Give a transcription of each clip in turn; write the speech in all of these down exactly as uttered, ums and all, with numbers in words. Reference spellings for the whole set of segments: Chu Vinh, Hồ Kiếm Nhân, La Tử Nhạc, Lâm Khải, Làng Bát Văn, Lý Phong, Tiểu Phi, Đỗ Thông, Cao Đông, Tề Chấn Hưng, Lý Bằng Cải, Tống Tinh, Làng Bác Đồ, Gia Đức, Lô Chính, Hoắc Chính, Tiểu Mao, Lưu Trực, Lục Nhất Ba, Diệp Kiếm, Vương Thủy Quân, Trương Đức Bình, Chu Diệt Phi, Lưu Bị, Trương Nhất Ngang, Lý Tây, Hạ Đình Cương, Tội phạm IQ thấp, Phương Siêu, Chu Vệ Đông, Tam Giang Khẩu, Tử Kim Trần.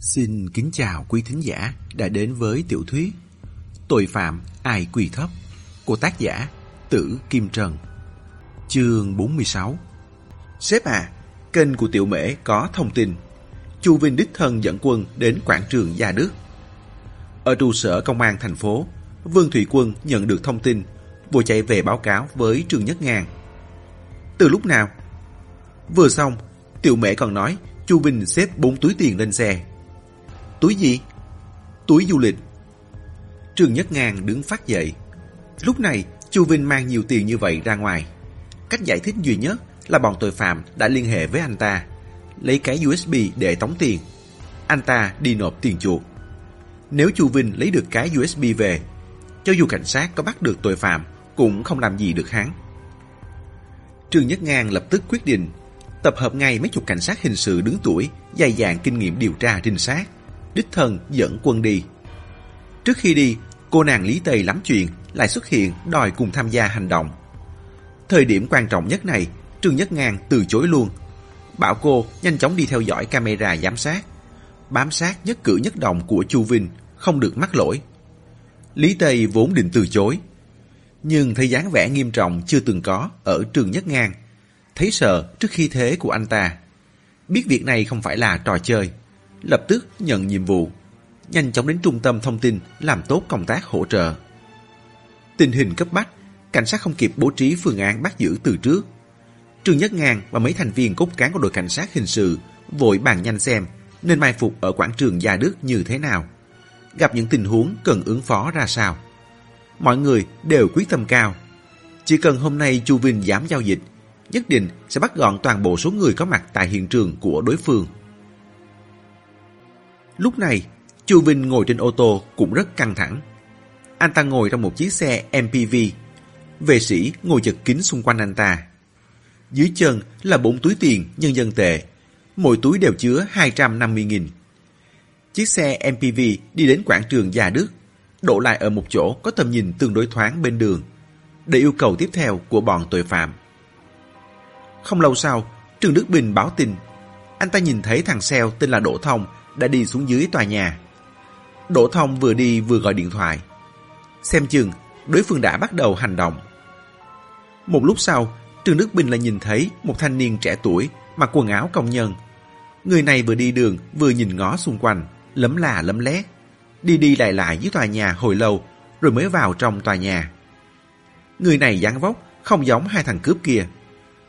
Xin kính chào quý thính giả đã đến với tiểu thuyết Tội phạm i kiu thấp của tác giả Tử Kim Trần. Chương bốn mươi sáu. Sếp à, kênh của Tiểu Mễ có thông tin. Chu Vinh đích thân dẫn quân đến quảng trường Gia Đức. Ở trụ sở công an thành phố, Vương Thủy Quân nhận được thông tin, vừa chạy về báo cáo với Trương Nhất Ngang. Từ lúc nào? Vừa xong, Tiểu Mễ còn nói Chu Vinh xếp bốn túi tiền lên xe. Túi gì? Túi du lịch. Trương Nhất Ngang đứng phát dậy. Lúc này, Chu Vinh mang nhiều tiền như vậy ra ngoài. Cách giải thích duy nhất là bọn tội phạm đã liên hệ với anh ta, lấy cái u ét bê để tống tiền. Anh ta đi nộp tiền chuộc. Nếu Chu Vinh lấy được cái u ét bê về, cho dù cảnh sát có bắt được tội phạm, cũng không làm gì được hắn. Trương Nhất Ngang lập tức quyết định tập hợp ngay mấy chục cảnh sát hình sự đứng tuổi, dày dạn kinh nghiệm điều tra trinh sát, đích thân dẫn quân đi. Trước khi đi, cô nàng Lý Tây lắm chuyện lại xuất hiện đòi cùng tham gia hành động. Thời điểm quan trọng nhất này, Trương Nhất Ngang từ chối luôn, bảo cô nhanh chóng đi theo dõi camera giám sát, bám sát nhất cử nhất động của Chu Vinh, không được mắc lỗi. Lý Tây vốn định từ chối, nhưng thấy dáng vẻ nghiêm trọng chưa từng có ở Trương Nhất Ngang, thấy sợ trước khí thế của anh ta, biết việc này không phải là trò chơi, lập tức nhận nhiệm vụ, nhanh chóng đến trung tâm thông tin làm tốt công tác hỗ trợ. Tình hình cấp bách, cảnh sát không kịp bố trí phương án bắt giữ từ trước. Trương Nhất Ngang và mấy thành viên cốt cán của đội cảnh sát hình sự vội bàn nhanh xem nên mai phục ở quảng trường Gia Đức như thế nào, gặp những tình huống cần ứng phó ra sao. Mọi người đều quyết tâm cao, chỉ cần hôm nay Chu Vinh dám giao dịch, nhất định sẽ bắt gọn toàn bộ số người có mặt tại hiện trường của đối phương. Lúc này, Chu Vinh ngồi trên ô tô cũng rất căng thẳng. Anh ta ngồi trong một chiếc xe em pê vê, vệ sĩ ngồi chật kín xung quanh anh ta. Dưới chân là bốn túi tiền nhân dân tệ, mỗi túi đều chứa hai trăm năm mươi nghìn. Chiếc xe em pê vê đi đến quảng trường Gia Đức, đổ lại ở một chỗ có tầm nhìn tương đối thoáng bên đường, để yêu cầu tiếp theo của bọn tội phạm. Không lâu sau, Trương Đức Bình báo tin. Anh ta nhìn thấy thằng sale tên là Đỗ Thông đã đi xuống dưới tòa nhà. Đỗ Thông vừa đi vừa gọi điện thoại. Xem chừng, đối phương đã bắt đầu hành động. Một lúc sau, Trương Đức Bình lại nhìn thấy một thanh niên trẻ tuổi mặc quần áo công nhân. Người này vừa đi đường vừa nhìn ngó xung quanh, lấm là lấm lét, đi đi lại lại dưới tòa nhà hồi lâu rồi mới vào trong tòa nhà. Người này dáng vóc không giống hai thằng cướp kia,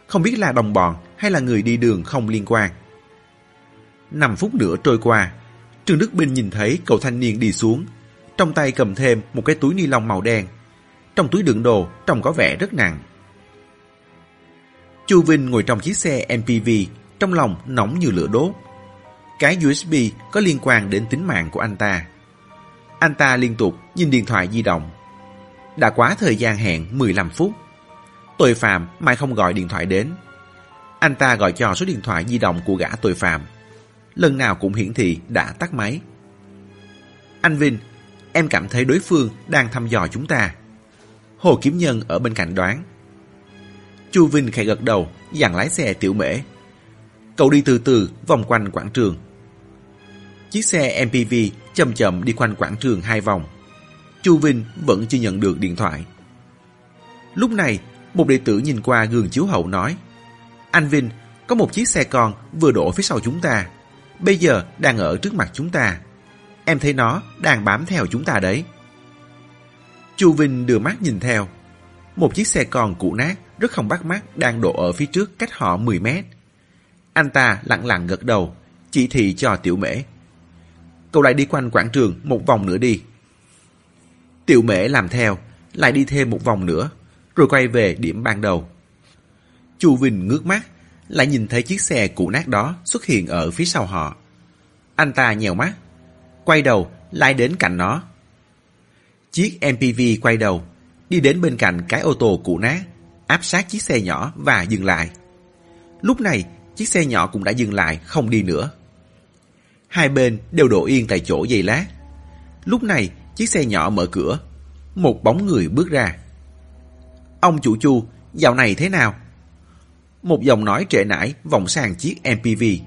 không biết là đồng bọn hay là người đi đường không liên quan. Năm phút nữa trôi qua, Trương Đức Bình nhìn thấy cậu thanh niên đi xuống, trong tay cầm thêm một cái túi ni lông màu đen. Trong túi đựng đồ trông có vẻ rất nặng. Chu Vinh ngồi trong chiếc xe em pê vê, trong lòng nóng như lửa đốt. Cái u ét bê có liên quan đến tính mạng của anh ta. Anh ta liên tục nhìn điện thoại di động. Đã quá thời gian hẹn mười lăm phút. Tội phạm mãi không gọi điện thoại đến. Anh ta gọi cho số điện thoại di động của gã tội phạm, lần nào cũng hiển thị đã tắt máy. Anh Vinh, em cảm thấy đối phương đang thăm dò chúng ta. Hồ Kiếm Nhân ở bên cạnh đoán. Chu Vinh khẽ gật đầu, dặn lái xe Tiểu Mễ. Cậu đi từ từ vòng quanh quảng trường. Chiếc xe em pê vê chậm chậm đi quanh quảng trường hai vòng. Chu Vinh vẫn chưa nhận được điện thoại. Lúc này, một đệ tử nhìn qua gương chiếu hậu nói: Anh Vinh, có một chiếc xe con vừa đổ phía sau chúng ta, bây giờ đang ở trước mặt chúng ta. Em thấy nó đang bám theo chúng ta đấy. Chu Vinh đưa mắt nhìn theo. Một chiếc xe con cũ nát, rất không bắt mắt đang đổ ở phía trước cách họ mười mét. Anh ta lặng lặng gật đầu, chỉ thị cho Tiểu Mễ. Cậu lại đi quanh quảng trường một vòng nữa đi. Tiểu Mễ làm theo, lại đi thêm một vòng nữa, rồi quay về điểm ban đầu. Chu Vinh ngước mắt, lại nhìn thấy chiếc xe cũ nát đó xuất hiện ở phía sau họ. Anh ta nhèo mắt, quay đầu lại đến cạnh nó. Chiếc em pê vê quay đầu, đi đến bên cạnh cái ô tô cũ nát, áp sát chiếc xe nhỏ và dừng lại. Lúc này, chiếc xe nhỏ cũng đã dừng lại không đi nữa. Hai bên đều đổ yên tại chỗ giây lát. Lúc này, chiếc xe nhỏ mở cửa, một bóng người bước ra. Ông chủ Chu, dạo này thế nào? Một giọng nói trễ nải vọng sang chiếc em pê vê.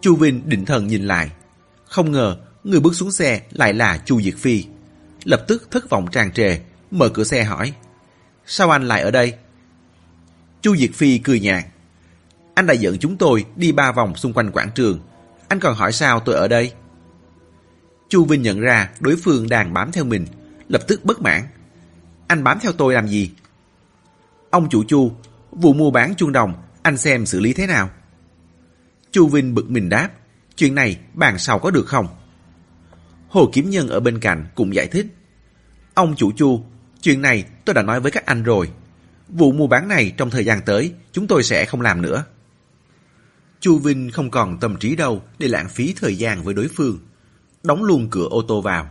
Chu Vinh định thần nhìn lại, Không ngờ, người bước xuống xe lại là Chu Diệt Phi. Lập tức thất vọng tràn trề, mở cửa xe hỏi: "Sao anh lại ở đây?" Chu Diệt Phi cười nhạt: "Anh đã dẫn chúng tôi đi ba vòng xung quanh quảng trường, anh còn hỏi sao tôi ở đây?" Chu Vinh nhận ra đối phương đang bám theo mình, lập tức bất mãn: "Anh bám theo tôi làm gì?" "Ông chủ Chu, vụ mua bán chuông đồng, anh xem xử lý thế nào?" Chu Vinh bực mình đáp: "Chuyện này bàn sau có được không?" Hồ Kiếm Nhân ở bên cạnh cũng giải thích: "Ông chủ Chu, chuyện này tôi đã nói với các anh rồi. Vụ mua bán này trong thời gian tới chúng tôi sẽ không làm nữa." Chu Vinh không còn tâm trí đâu để lãng phí thời gian với đối phương, đóng luôn cửa ô tô vào.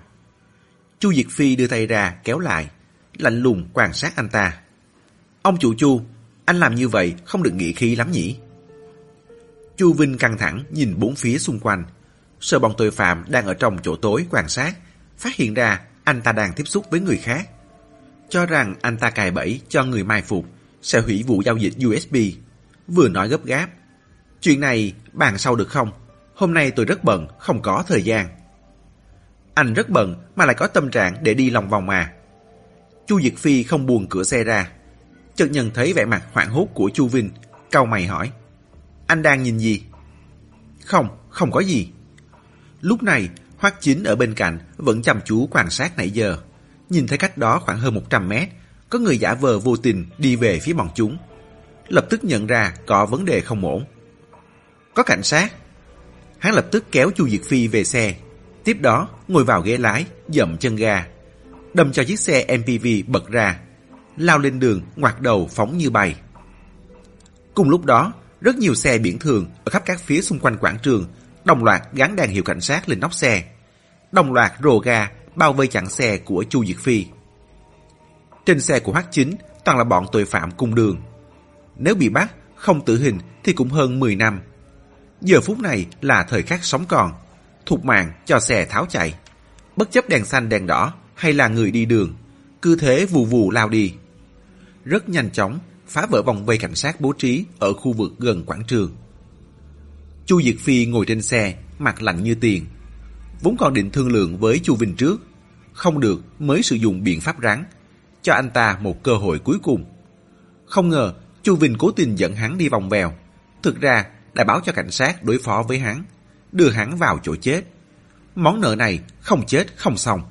Chu Diệt Phi đưa tay ra kéo lại, lạnh lùng quan sát anh ta: "Ông chủ Chu, anh làm như vậy không được nghĩa khí lắm nhỉ?" Chu Vinh căng thẳng nhìn bốn phía xung quanh, sợ bọn tội phạm đang ở trong chỗ tối quan sát phát hiện ra anh ta đang tiếp xúc với người khác, cho rằng anh ta cài bẫy cho người mai phục sẽ hủy vụ giao dịch u ét bê. Vừa nói gấp gáp: "Chuyện này bàn sau được không? Hôm nay tôi rất bận, không có thời gian." "Anh rất bận mà lại có tâm trạng để đi lòng vòng mà." Chu Diệt Phi không buồn cửa xe ra, chợt nhận thấy vẻ mặt hoảng hốt của Chu Vinh, cau mày hỏi: "Anh đang nhìn gì?" "Không, không có gì." Lúc này, Hoắc Chính ở bên cạnh vẫn chăm chú quan sát nãy giờ, nhìn thấy cách đó khoảng hơn một trăm mét, có người giả vờ vô tình đi về phía bọn chúng. Lập tức nhận ra có vấn đề không ổn. "Có cảnh sát." Hắn lập tức kéo Chu Diệt Phi về xe, tiếp đó ngồi vào ghế lái, dậm chân ga, đâm cho chiếc xe em pê vê bật ra, lao lên đường ngoặt đầu phóng như bay. Cùng lúc đó, rất nhiều xe biển thường ở khắp các phía xung quanh quảng trường đồng loạt gắn đèn hiệu cảnh sát lên nóc xe, đồng loạt rồ ga bao vây chặn xe của Chu Diệt Phi. Trên xe của Hoắc Chính toàn là bọn tội phạm cùng đường, nếu bị bắt không tử hình thì cũng hơn mười năm. Giờ phút này là thời khắc sống còn, thục mạng cho xe tháo chạy, bất chấp đèn xanh đèn đỏ hay là người đi đường, cứ thế vù vù lao đi, rất nhanh chóng phá vỡ vòng vây cảnh sát bố trí ở khu vực gần quảng trường. Chu Diệt Phi ngồi trên xe, mặt lạnh như tiền. Vốn còn định thương lượng với Chu Vinh trước, không được mới sử dụng biện pháp rắn, cho anh ta một cơ hội cuối cùng. Không ngờ Chu Vinh cố tình dẫn hắn đi vòng vèo, thực ra đã báo cho cảnh sát đối phó với hắn, đưa hắn vào chỗ chết. Món nợ này không chết không xong.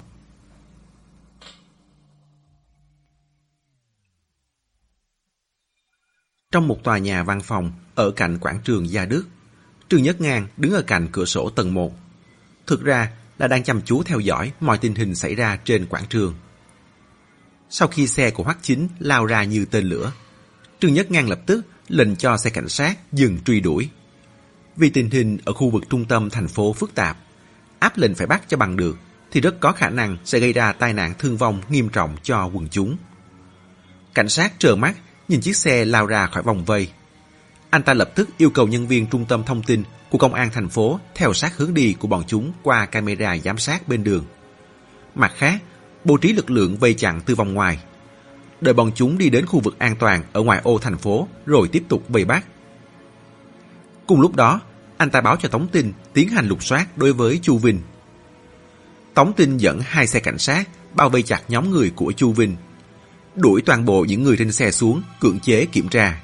Trong một tòa nhà văn phòng ở cạnh quảng trường Gia Đức, Trương Nhất Ngang đứng ở cạnh cửa sổ tầng một. Thực ra là đang chăm chú theo dõi mọi tình hình xảy ra trên quảng trường. Sau khi xe của Hoắc Chính lao ra như tên lửa, Trương Nhất Ngang lập tức lệnh cho xe cảnh sát dừng truy đuổi. Vì tình hình ở khu vực trung tâm thành phố phức tạp, áp lệnh phải bắt cho bằng được thì rất có khả năng sẽ gây ra tai nạn thương vong nghiêm trọng cho quần chúng. Cảnh sát trợn mắt nhìn chiếc xe lao ra khỏi vòng vây. Anh ta lập tức yêu cầu nhân viên trung tâm thông tin của công an thành phố theo sát hướng đi của bọn chúng qua camera giám sát bên đường. Mặt khác, bố trí lực lượng vây chặn từ vòng ngoài, đợi bọn chúng đi đến khu vực an toàn ở ngoại ô thành phố rồi tiếp tục vây bắt. Cùng lúc đó, anh ta báo cho Tống Tinh tiến hành lục soát đối với Chu Vinh. Tống Tinh dẫn hai xe cảnh sát bao vây chặt nhóm người của Chu Vinh, đuổi toàn bộ những người trên xe xuống cưỡng chế kiểm tra.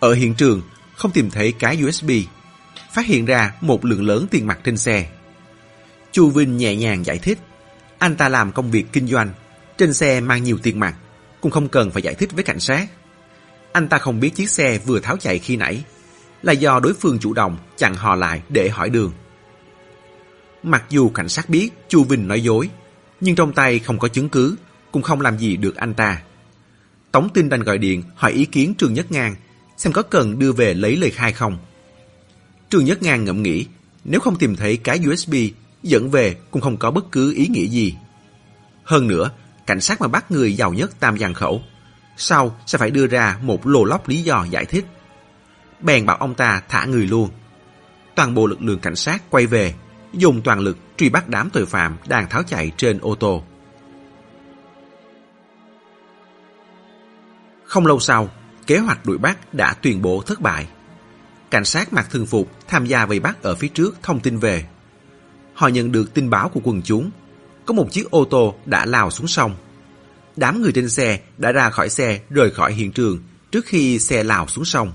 Ở hiện trường không tìm thấy cái u ét bê, phát hiện ra một lượng lớn tiền mặt trên xe. Chu Vinh nhẹ nhàng giải thích, anh ta làm công việc kinh doanh, trên xe mang nhiều tiền mặt, cũng không cần phải giải thích với cảnh sát. Anh ta không biết chiếc xe vừa tháo chạy khi nãy là do đối phương chủ động chặn họ lại để hỏi đường. Mặc dù cảnh sát biết Chu Vinh nói dối, nhưng trong tay không có chứng cứ, cũng không làm gì được anh ta. Tống Tinh đành gọi điện hỏi ý kiến Trương Nhất Ngang xem có cần đưa về lấy lời khai không. Trương Nhất Ngang ngẫm nghĩ, nếu không tìm thấy cái u ét bê, dẫn về cũng không có bất cứ ý nghĩa gì. Hơn nữa, cảnh sát mà bắt người giàu nhất Tam Giang khẩu, sau sẽ phải đưa ra một lô lóc lý do giải thích. Bèn bảo ông ta thả người luôn. Toàn bộ lực lượng cảnh sát quay về, dùng toàn lực truy bắt đám tội phạm đang tháo chạy trên ô tô. Không lâu sau, kế hoạch đuổi bắt đã tuyên bố thất bại. Cảnh sát mặc thường phục tham gia vây bắt ở phía trước thông tin về, họ nhận được tin báo của quần chúng. Có một chiếc ô tô đã lao xuống sông. Đám người trên xe đã ra khỏi xe rời khỏi hiện trường trước khi xe lao xuống sông.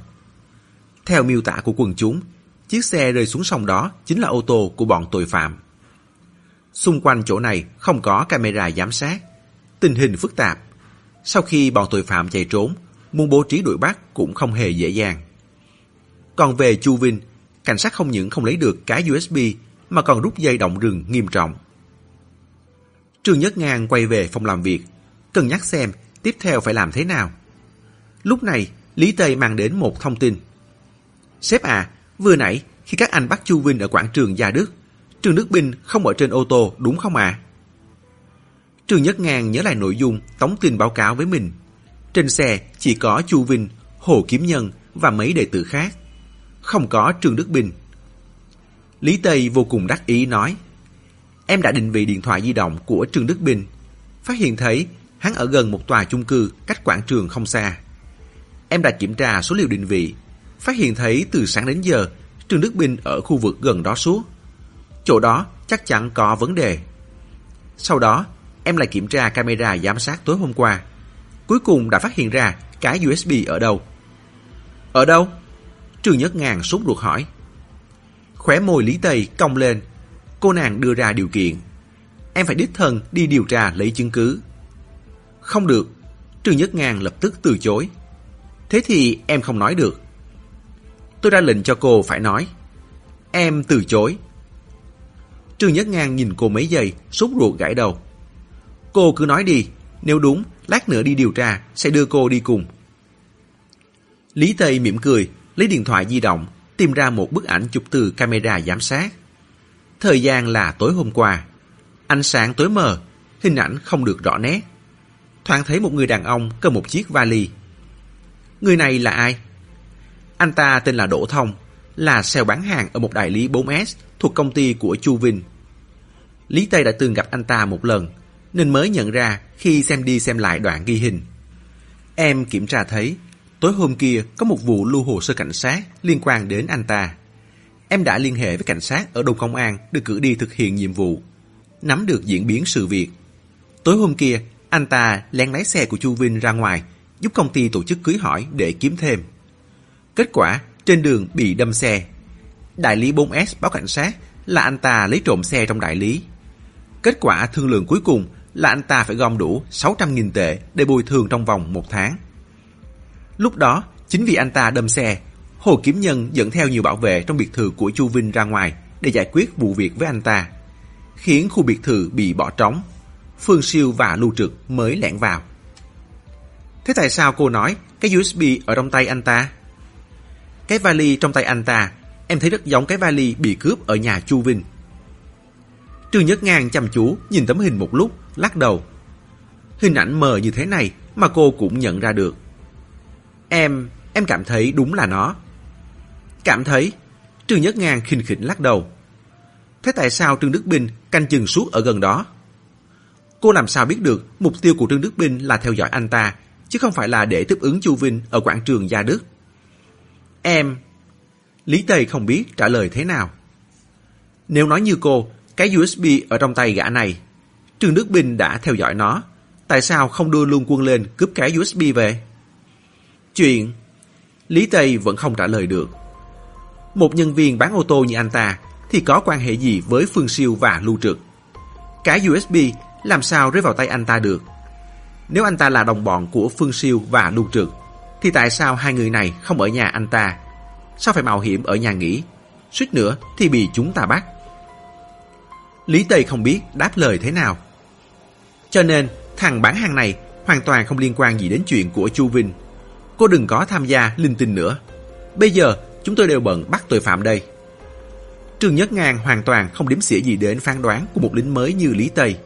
Theo miêu tả của quần chúng, chiếc xe rơi xuống sông đó chính là ô tô của bọn tội phạm. Xung quanh chỗ này không có camera giám sát. Tình hình phức tạp. Sau khi bọn tội phạm chạy trốn, muốn bố trí đuổi bắt cũng không hề dễ dàng. Còn về Chu Vinh, cảnh sát không những không lấy được cái u ét bê mà còn rút dây động rừng nghiêm trọng. Trương Nhất Ngang quay về phòng làm việc, cân nhắc xem tiếp theo phải làm thế nào. Lúc này, Lý Tây mang đến một thông tin. Sếp à, vừa nãy khi các anh bắt Chu Vinh ở quảng trường Gia Đức, Trương Đức Bình không ở trên ô tô đúng không ạ? À? Trương Nhất Ngang nhớ lại nội dung tống tin báo cáo với mình. Trên xe chỉ có Chu Vinh, Hồ Kiếm Nhân và mấy đệ tử khác. Không có Trương Đức Bình. Lý Tây vô cùng đắc ý nói, em đã định vị điện thoại di động của Trương Đức Bình, phát hiện thấy hắn ở gần một tòa chung cư cách quảng trường không xa. Em đã kiểm tra số liệu định vị, phát hiện thấy từ sáng đến giờ Trương Đức Bình ở khu vực gần đó suốt. Chỗ đó chắc chắn có vấn đề. Sau đó, em lại kiểm tra camera giám sát tối hôm qua. Cuối cùng đã phát hiện ra cái u ét bê ở đâu. Ở đâu? Trương Nhất Ngang sốt ruột hỏi. Khóe môi Lý Tây cong lên. Cô nàng đưa ra điều kiện. Em phải đích thân đi điều tra lấy chứng cứ. Không được. Trương Nhất Ngang lập tức từ chối. Thế thì em không nói được. Tôi ra lệnh cho cô phải nói. Em từ chối. Trương Nhất Ngang nhìn cô mấy giây, sốt ruột gãi đầu. Cô cứ nói đi, nếu đúng, lát nữa đi điều tra, sẽ đưa cô đi cùng. Lý Tây mỉm cười, lấy điện thoại di động, tìm ra một bức ảnh chụp từ camera giám sát. Thời gian là tối hôm qua. Ánh sáng tối mờ, hình ảnh không được rõ nét. Thoáng thấy một người đàn ông cầm một chiếc vali. Người này là ai? Anh ta tên là Đỗ Thông, là sale bán hàng ở một đại lý bốn S thuộc công ty của Chu Vinh. Lý Tây đã từng gặp anh ta một lần, nên mới nhận ra khi xem đi xem lại đoạn ghi hình. Em kiểm tra thấy, tối hôm kia có một vụ lưu hồ sơ cảnh sát liên quan đến anh ta. Em đã liên hệ với cảnh sát ở đồn công an được cử đi thực hiện nhiệm vụ, nắm được diễn biến sự việc. Tối hôm kia, anh ta lén lái xe của Chu Vinh ra ngoài, giúp công ty tổ chức cưới hỏi để kiếm thêm. Kết quả, trên đường bị đâm xe. Đại lý bốn S báo cảnh sát là anh ta lấy trộm xe trong đại lý. Kết quả thương lượng cuối cùng là anh ta phải gom đủ sáu trăm nghìn tệ để bồi thường trong vòng một tháng. Lúc đó, chính vì anh ta đâm xe, Hồ Kiếm Nhân dẫn theo nhiều bảo vệ trong biệt thự của Chu Vinh ra ngoài để giải quyết vụ việc với anh ta, khiến khu biệt thự bị bỏ trống. Phương Siêu và Lưu Trực mới lẻn vào. Thế tại sao cô nói cái u ét bê ở trong tay anh ta? Cái vali trong tay anh ta, em thấy rất giống cái vali bị cướp ở nhà Chu Vinh. Trương Nhất Ngang chăm chú nhìn tấm hình một lúc, lắc đầu. Hình ảnh mờ như thế này mà cô cũng nhận ra được. Em, em cảm thấy đúng là nó. Cảm thấy? Trương Nhất Ngang khinh khỉnh lắc đầu. Thế tại sao Trương Đức Bình canh chừng suốt ở gần đó? Cô làm sao biết được mục tiêu của Trương Đức Bình là theo dõi anh ta, chứ không phải là để tiếp ứng Chu Vinh ở quảng trường Gia Đức? Em... Lý Tây không biết trả lời thế nào. Nếu nói như cô, cái u ét bê ở trong tay gã này, Trương Đức Bình đã theo dõi nó, tại sao không đưa luôn quân lên cướp cái u ét bê về? Chuyện... Lý Tây vẫn không trả lời được. Một nhân viên bán ô tô như anh ta thì có quan hệ gì với Phương Siêu và Lưu Trực? Cái u ét bê làm sao rơi vào tay anh ta được? Nếu anh ta là đồng bọn của Phương Siêu và Lưu Trực, thì tại sao hai người này không ở nhà anh ta? Sao phải mạo hiểm ở nhà nghỉ? Suýt nữa thì bị chúng ta bắt. Lý Tây không biết đáp lời thế nào. Cho nên thằng bán hàng này hoàn toàn không liên quan gì đến chuyện của Chu Vinh. Cô đừng có tham gia linh tinh nữa. Bây giờ chúng tôi đều bận bắt tội phạm đây. Trương Nhất Ngang hoàn toàn không đếm xỉa gì đến phán đoán của một lính mới như Lý Tây.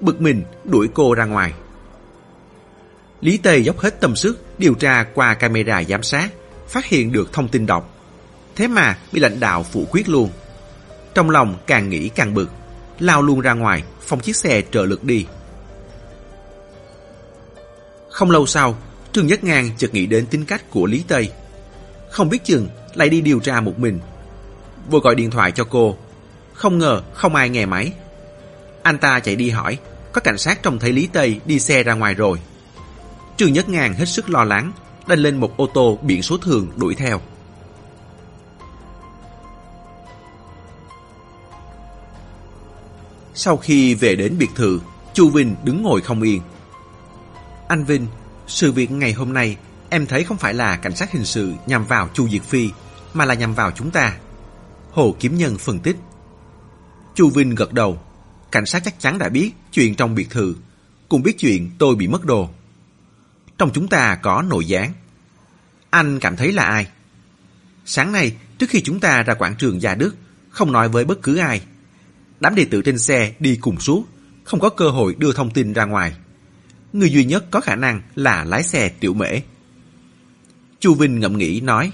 Bực mình đuổi cô ra ngoài. Lý Tây dốc hết tâm sức điều tra qua camera giám sát, phát hiện được thông tin độc. Thế mà bị lãnh đạo phủ quyết luôn. Trong lòng càng nghĩ càng bực, lao luôn ra ngoài, phóng chiếc xe trợ lực đi. Không lâu sau, Trương Nhất Ngang chợt nghĩ đến tính cách của Lý Tây. Không biết chừng lại đi điều tra một mình. Vừa gọi điện thoại cho cô, không ngờ không ai nghe máy. Anh ta chạy đi hỏi, có cảnh sát trông thấy Lý Tây đi xe ra ngoài rồi. Trương Nhất Ngang hết sức lo lắng, đành lên một ô tô biển số thường đuổi theo. Sau khi về đến biệt thự, Chu Vinh đứng ngồi không yên. Anh Vinh, sự việc ngày hôm nay em thấy không phải là cảnh sát hình sự nhằm vào Chu Diệt Phi, mà là nhằm vào chúng ta. Hồ Kiếm Nhân phân tích. Chu Vinh gật đầu. Cảnh sát chắc chắn đã biết chuyện trong biệt thự, cũng biết chuyện tôi bị mất đồ. Trong chúng ta có nội gián. Anh cảm thấy là ai? Sáng nay, trước khi chúng ta ra quảng trường Gia Đức, không nói với bất cứ ai. Đám đệ tử trên xe đi cùng suốt, không có cơ hội đưa thông tin ra ngoài. Người duy nhất có khả năng là lái xe Tiểu Mễ. Chu Vinh ngẫm nghĩ nói,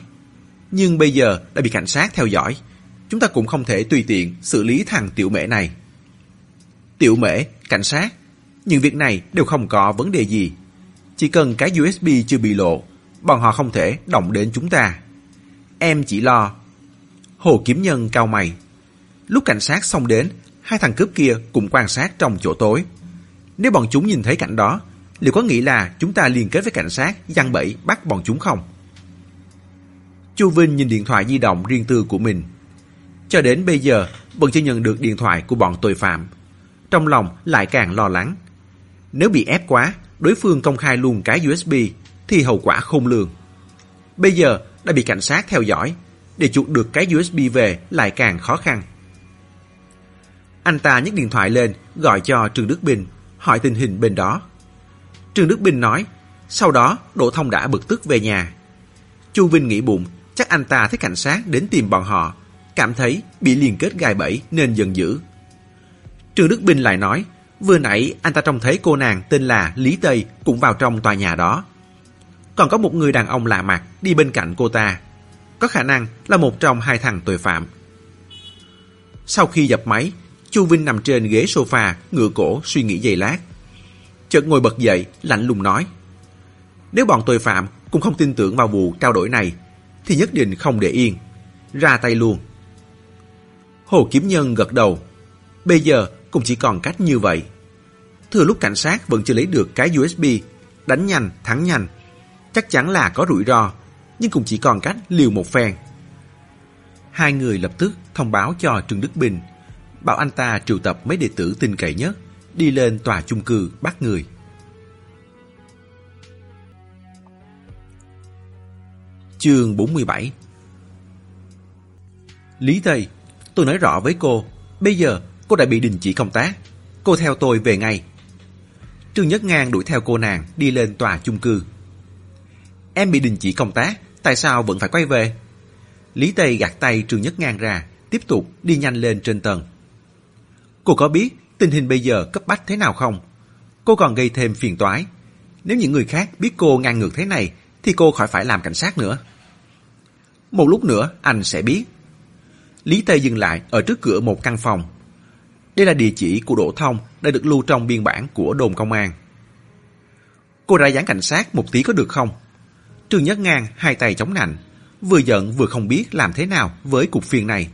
nhưng bây giờ đã bị cảnh sát theo dõi, chúng ta cũng không thể tùy tiện xử lý thằng Tiểu Mễ này. Tiểu Mễ, cảnh sát, những việc này đều không có vấn đề gì. Chỉ cần cái u ét bê chưa bị lộ, bọn họ không thể động đến chúng ta. Em chỉ lo... Hồ Kiếm Nhân cau mày. Lúc cảnh sát xong đến, hai thằng cướp kia cũng quan sát trong chỗ tối. Nếu bọn chúng nhìn thấy cảnh đó, liệu có nghĩ là chúng ta liên kết với cảnh sát giăng bẫy bắt bọn chúng không? Chu Vinh nhìn điện thoại di động riêng tư của mình. Cho đến bây giờ, vẫn chưa nhận được điện thoại của bọn tội phạm. Trong lòng lại càng lo lắng. Nếu bị ép quá, đối phương công khai luôn cái u ét bê thì hậu quả khôn lường. Bây giờ đã bị cảnh sát theo dõi, để chuộc được cái u ét bê về lại càng khó khăn. Anh ta nhấc điện thoại lên gọi cho Trương Đức Bình, hỏi tình hình bên đó. Trương Đức Bình nói, sau đó Đỗ Thông đã bực tức về nhà. Chu Vinh nghĩ bụng, chắc anh ta thấy cảnh sát đến tìm bọn họ, cảm thấy bị liên kết gài bẫy nên giận dữ. Trương Đức Bình lại nói, vừa nãy anh ta trông thấy cô nàng tên là Lý Tây cũng vào trong tòa nhà đó. Còn có một người đàn ông lạ mặt đi bên cạnh cô ta. Có khả năng là một trong hai thằng tội phạm. Sau khi dập máy, Chu Vinh nằm trên ghế sofa, ngửa cổ suy nghĩ giây lát. Chợt ngồi bật dậy, lạnh lùng nói. Nếu bọn tội phạm cũng không tin tưởng vào vụ trao đổi này, thì nhất định không để yên. Ra tay luôn. Hồ Kiếm Nhân gật đầu. Bây giờ cũng chỉ còn cách như vậy. Thừa lúc cảnh sát vẫn chưa lấy được cái u ét bê, đánh nhanh, thắng nhanh. Chắc chắn là có rủi ro, nhưng cũng chỉ còn cách liều một phen. Hai người lập tức thông báo cho Trương Đức Bình, bảo anh ta triệu tập mấy đệ tử tin cậy nhất, đi lên tòa chung cư bắt người. Chương bốn mươi bảy. Lý Tây, tôi nói rõ với cô, bây giờ cô đã bị đình chỉ công tác. Cô theo tôi về ngay. Trương Nhất Ngang đuổi theo cô nàng đi lên tòa chung cư. Em bị đình chỉ công tác, tại sao vẫn phải quay về? Lý Tây gạt tay Trương Nhất Ngang ra, tiếp tục đi nhanh lên trên tầng. Cô có biết tình hình bây giờ cấp bách thế nào không? Cô còn gây thêm phiền toái. Nếu những người khác biết cô ngang ngược thế này, thì cô khỏi phải làm cảnh sát nữa. Một lúc nữa anh sẽ biết. Lý Tây dừng lại ở trước cửa một căn phòng. Đây là địa chỉ của Đỗ Thông đã được lưu trong biên bản của đồn công an. Cô ra dáng cảnh sát một tí có được không? Trương Nhất Ngang hai tay chống nạnh, vừa giận vừa không biết làm thế nào với cục phiền này.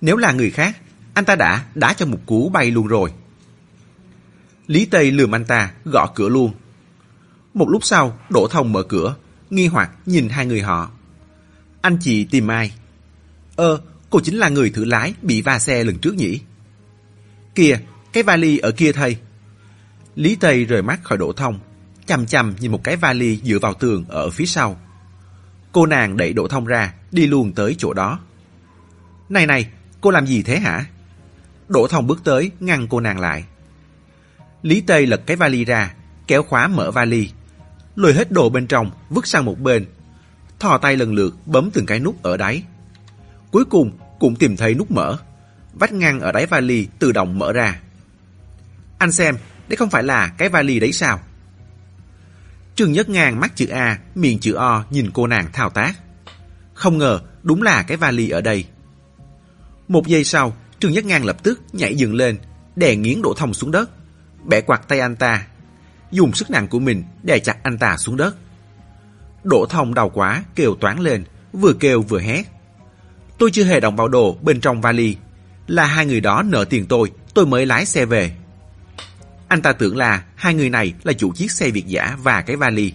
Nếu là người khác, anh ta đã đá cho một cú bay luôn rồi. Lý Tây lườm anh ta, gõ cửa luôn. Một lúc sau, Đỗ Thông mở cửa, nghi hoặc nhìn hai người họ. Anh chị tìm ai? Ờ, cô chính là người thử lái bị va xe lần trước nhỉ? Kìa, cái vali ở kia thầy. Lý Tây rời mắt khỏi Đỗ Thông, chằm chằm nhìn một cái vali dựa vào tường ở phía sau. Cô nàng đẩy Đỗ Thông ra, đi luôn tới chỗ đó. Này này, cô làm gì thế hả? Đỗ Thông bước tới, ngăn cô nàng lại. Lý Tây lật cái vali ra, kéo khóa mở vali, lôi hết đồ bên trong, vứt sang một bên, thò tay lần lượt bấm từng cái nút ở đáy. Cuối cùng cũng tìm thấy nút mở. Vách ngăn ở đáy vali tự động mở ra. Anh xem, đấy không phải là cái vali đấy sao? Trương Nhất Ngang mắt chữ A, miệng chữ O nhìn cô nàng thao tác. Không ngờ, đúng là cái vali ở đây. Một giây sau, Trương Nhất Ngang lập tức nhảy dựng lên, đè nghiến Đỗ Thông xuống đất, bẻ quạt tay anh ta, dùng sức nặng của mình đè chặt anh ta xuống đất. Đỗ Thông đau quá, kêu toáng lên, vừa kêu vừa hét. Tôi chưa hề động vào đồ bên trong vali. là hai người đó nợ tiền tôi, tôi mới lái xe về. Anh ta tưởng là hai người này là chủ chiếc xe Việt giả và cái vali.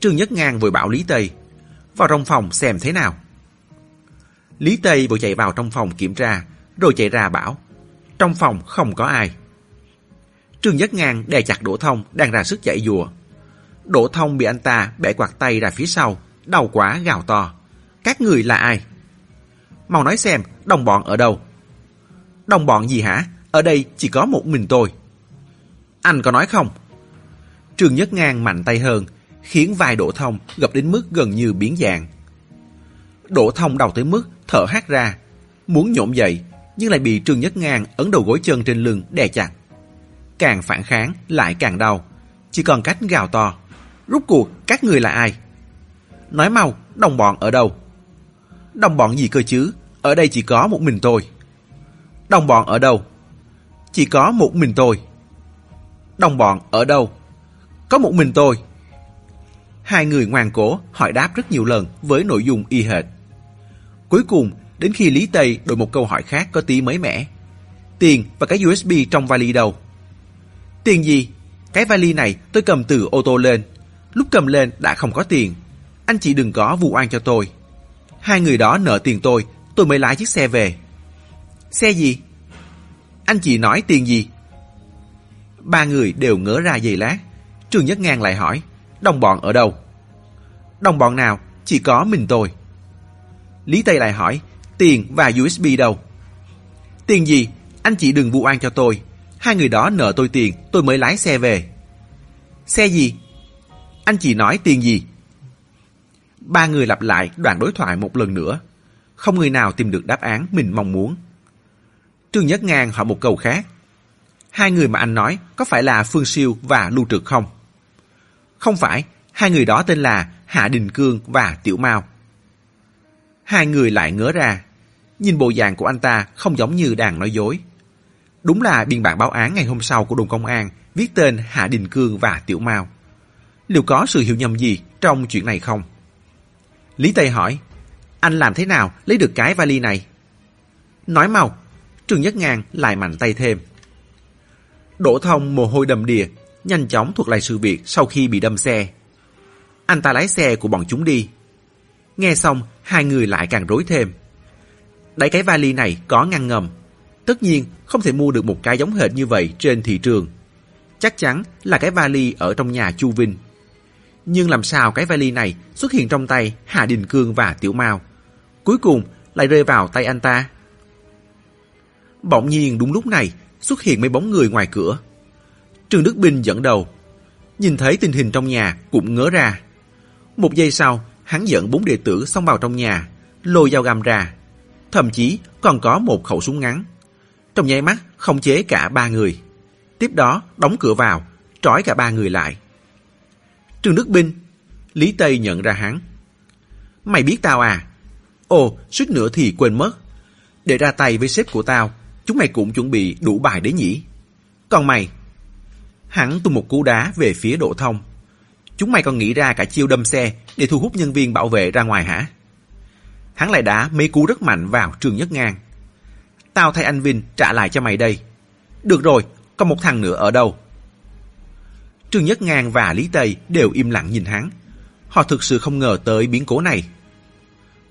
Trương Nhất Ngang vội bảo Lý Tây vào trong phòng xem thế nào. Lý Tây vội chạy vào trong phòng kiểm tra, rồi chạy ra bảo trong phòng không có ai. Trương Nhất Ngang đè chặt Đỗ Thông đang ra sức chạy dùa. Đỗ Thông bị anh ta bẻ quạt tay ra phía sau, đau quá gào to: Các người là ai? Mau nói xem đồng bọn ở đâu? Đồng bọn gì hả? Ở đây chỉ có một mình tôi. Anh có nói không? Trương Nhất Ngang mạnh tay hơn, khiến vai Đỗ Thông gập đến mức gần như biến dạng. Đỗ Thông đau tới mức thở hắt ra, muốn nhổm dậy nhưng lại bị Trương Nhất Ngang ấn đầu gối chân trên lưng đè chặt. Càng phản kháng lại càng đau, chỉ còn cách gào to: Rút cuộc các người là ai? Nói mau, đồng bọn ở đâu? Đồng bọn gì cơ chứ? Ở đây chỉ có một mình tôi. Đồng bọn ở đâu? Chỉ có một mình tôi. Đồng bọn ở đâu? Có một mình tôi. Hai người ngoan cố hỏi đáp rất nhiều lần với nội dung y hệt. Cuối cùng, đến khi Lý Tây đổi một câu hỏi khác có tí mới mẻ: Tiền và cái u ét bê trong vali đâu? Tiền gì? Cái vali này tôi cầm từ ô tô lên. Lúc cầm lên đã không có tiền. Anh chị đừng có vu oan cho tôi. Hai người đó nợ tiền tôi, tôi mới lái chiếc xe về. Xe gì? Anh chị nói tiền gì? Ba người đều ngớ ra giây lát. Trương Nhất Ngang lại hỏi: Đồng bọn ở đâu? Đồng bọn nào? Chỉ có mình tôi. Lý Tây lại hỏi: Tiền và u ét bê đâu? Tiền gì? Anh chị đừng vu oan cho tôi. Hai người đó nợ tôi tiền, tôi mới lái xe về. Xe gì? Anh chị nói tiền gì? Ba người lặp lại đoạn đối thoại một lần nữa. Không người nào tìm được đáp án mình mong muốn. Trương Nhất Ngang hỏi một câu khác: Hai người mà anh nói có phải là Phương Siêu và Lưu Trực không? Không phải, hai người đó tên là Hạ Đình Cương và Tiểu Mao. Hai người lại ngớ ra. Nhìn bộ dạng của anh ta không giống như đang nói dối. Đúng là biên bản báo án ngày hôm sau của đồn công an viết tên Hạ Đình Cương và Tiểu Mao. Liệu có sự hiểu nhầm gì trong chuyện này không? Lý Tây hỏi: Anh làm thế nào lấy được cái vali này? Nói mau. Trương Nhất Ngang lại mạnh tay thêm. Đỗ Thông mồ hôi đầm đìa, nhanh chóng thuật lại sự việc sau khi bị đâm xe. Anh ta lái xe của bọn chúng đi. Nghe xong, hai người lại càng rối thêm. Đẩy cái vali này có ngăn ngầm. Tất nhiên, không thể mua được một cái giống hệt như vậy trên thị trường. Chắc chắn là cái vali ở trong nhà Chu Vinh. Nhưng làm sao cái vali này xuất hiện trong tay Hạ Đình Cương và Tiểu Mao, cuối cùng lại rơi vào tay anh ta? Bỗng nhiên đúng lúc này xuất hiện mấy bóng người ngoài cửa. Trương Đức Bình dẫn đầu. Nhìn thấy tình hình trong nhà cũng ngớ ra. Một giây sau, hắn dẫn bốn đệ tử xông vào trong nhà, lôi dao găm ra. Thậm chí còn có một khẩu súng ngắn. Trong nháy mắt khống chế cả ba người. Tiếp đó đóng cửa vào, trói cả ba người lại. Trương Đức Bình, Lý Tây nhận ra hắn. Mày biết tao à? Ồ, suýt nữa thì quên mất. Để ra tay với sếp của tao, chúng mày cũng chuẩn bị đủ bài đấy nhỉ? Còn mày? Hắn tung một cú đá về phía Đỗ Thông. Chúng mày còn nghĩ ra cả chiêu đâm xe để thu hút nhân viên bảo vệ ra ngoài hả? Hắn lại đá mấy cú rất mạnh vào Trương Nhất Ngang. Tao thay anh Vinh trả lại cho mày đây. Được rồi, còn một thằng nữa ở đâu? Trương Nhất Ngang và Lý Tây đều im lặng nhìn hắn. Họ thực sự không ngờ tới biến cố này.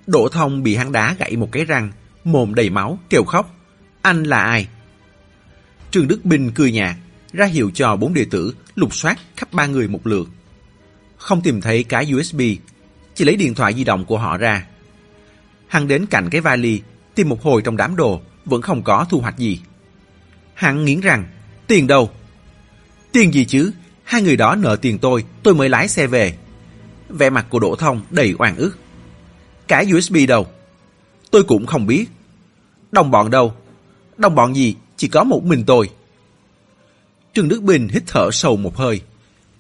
Đỗ Thông bị hắn đá gãy một cái răng, mồm đầy máu, kêu khóc: Anh là ai? Trương Đức Bình cười nhạt, ra hiệu cho bốn đệ tử lục soát khắp ba người một lượt. Không tìm thấy cái u ét bê, chỉ lấy điện thoại di động của họ ra. Hắn đến cạnh cái vali, tìm một hồi trong đám đồ, vẫn không có thu hoạch gì. Hắn nghiến răng: Tiền đâu? Tiền gì chứ? Hai người đó nợ tiền tôi, tôi mới lái xe về. Vẻ mặt của Đỗ Thông đầy oan ức. Cái u ét bê đâu? Tôi cũng không biết. Đồng bọn đâu? Đồng bọn gì? Chỉ có một mình tôi. Trương Đức Bình hít thở sâu một hơi.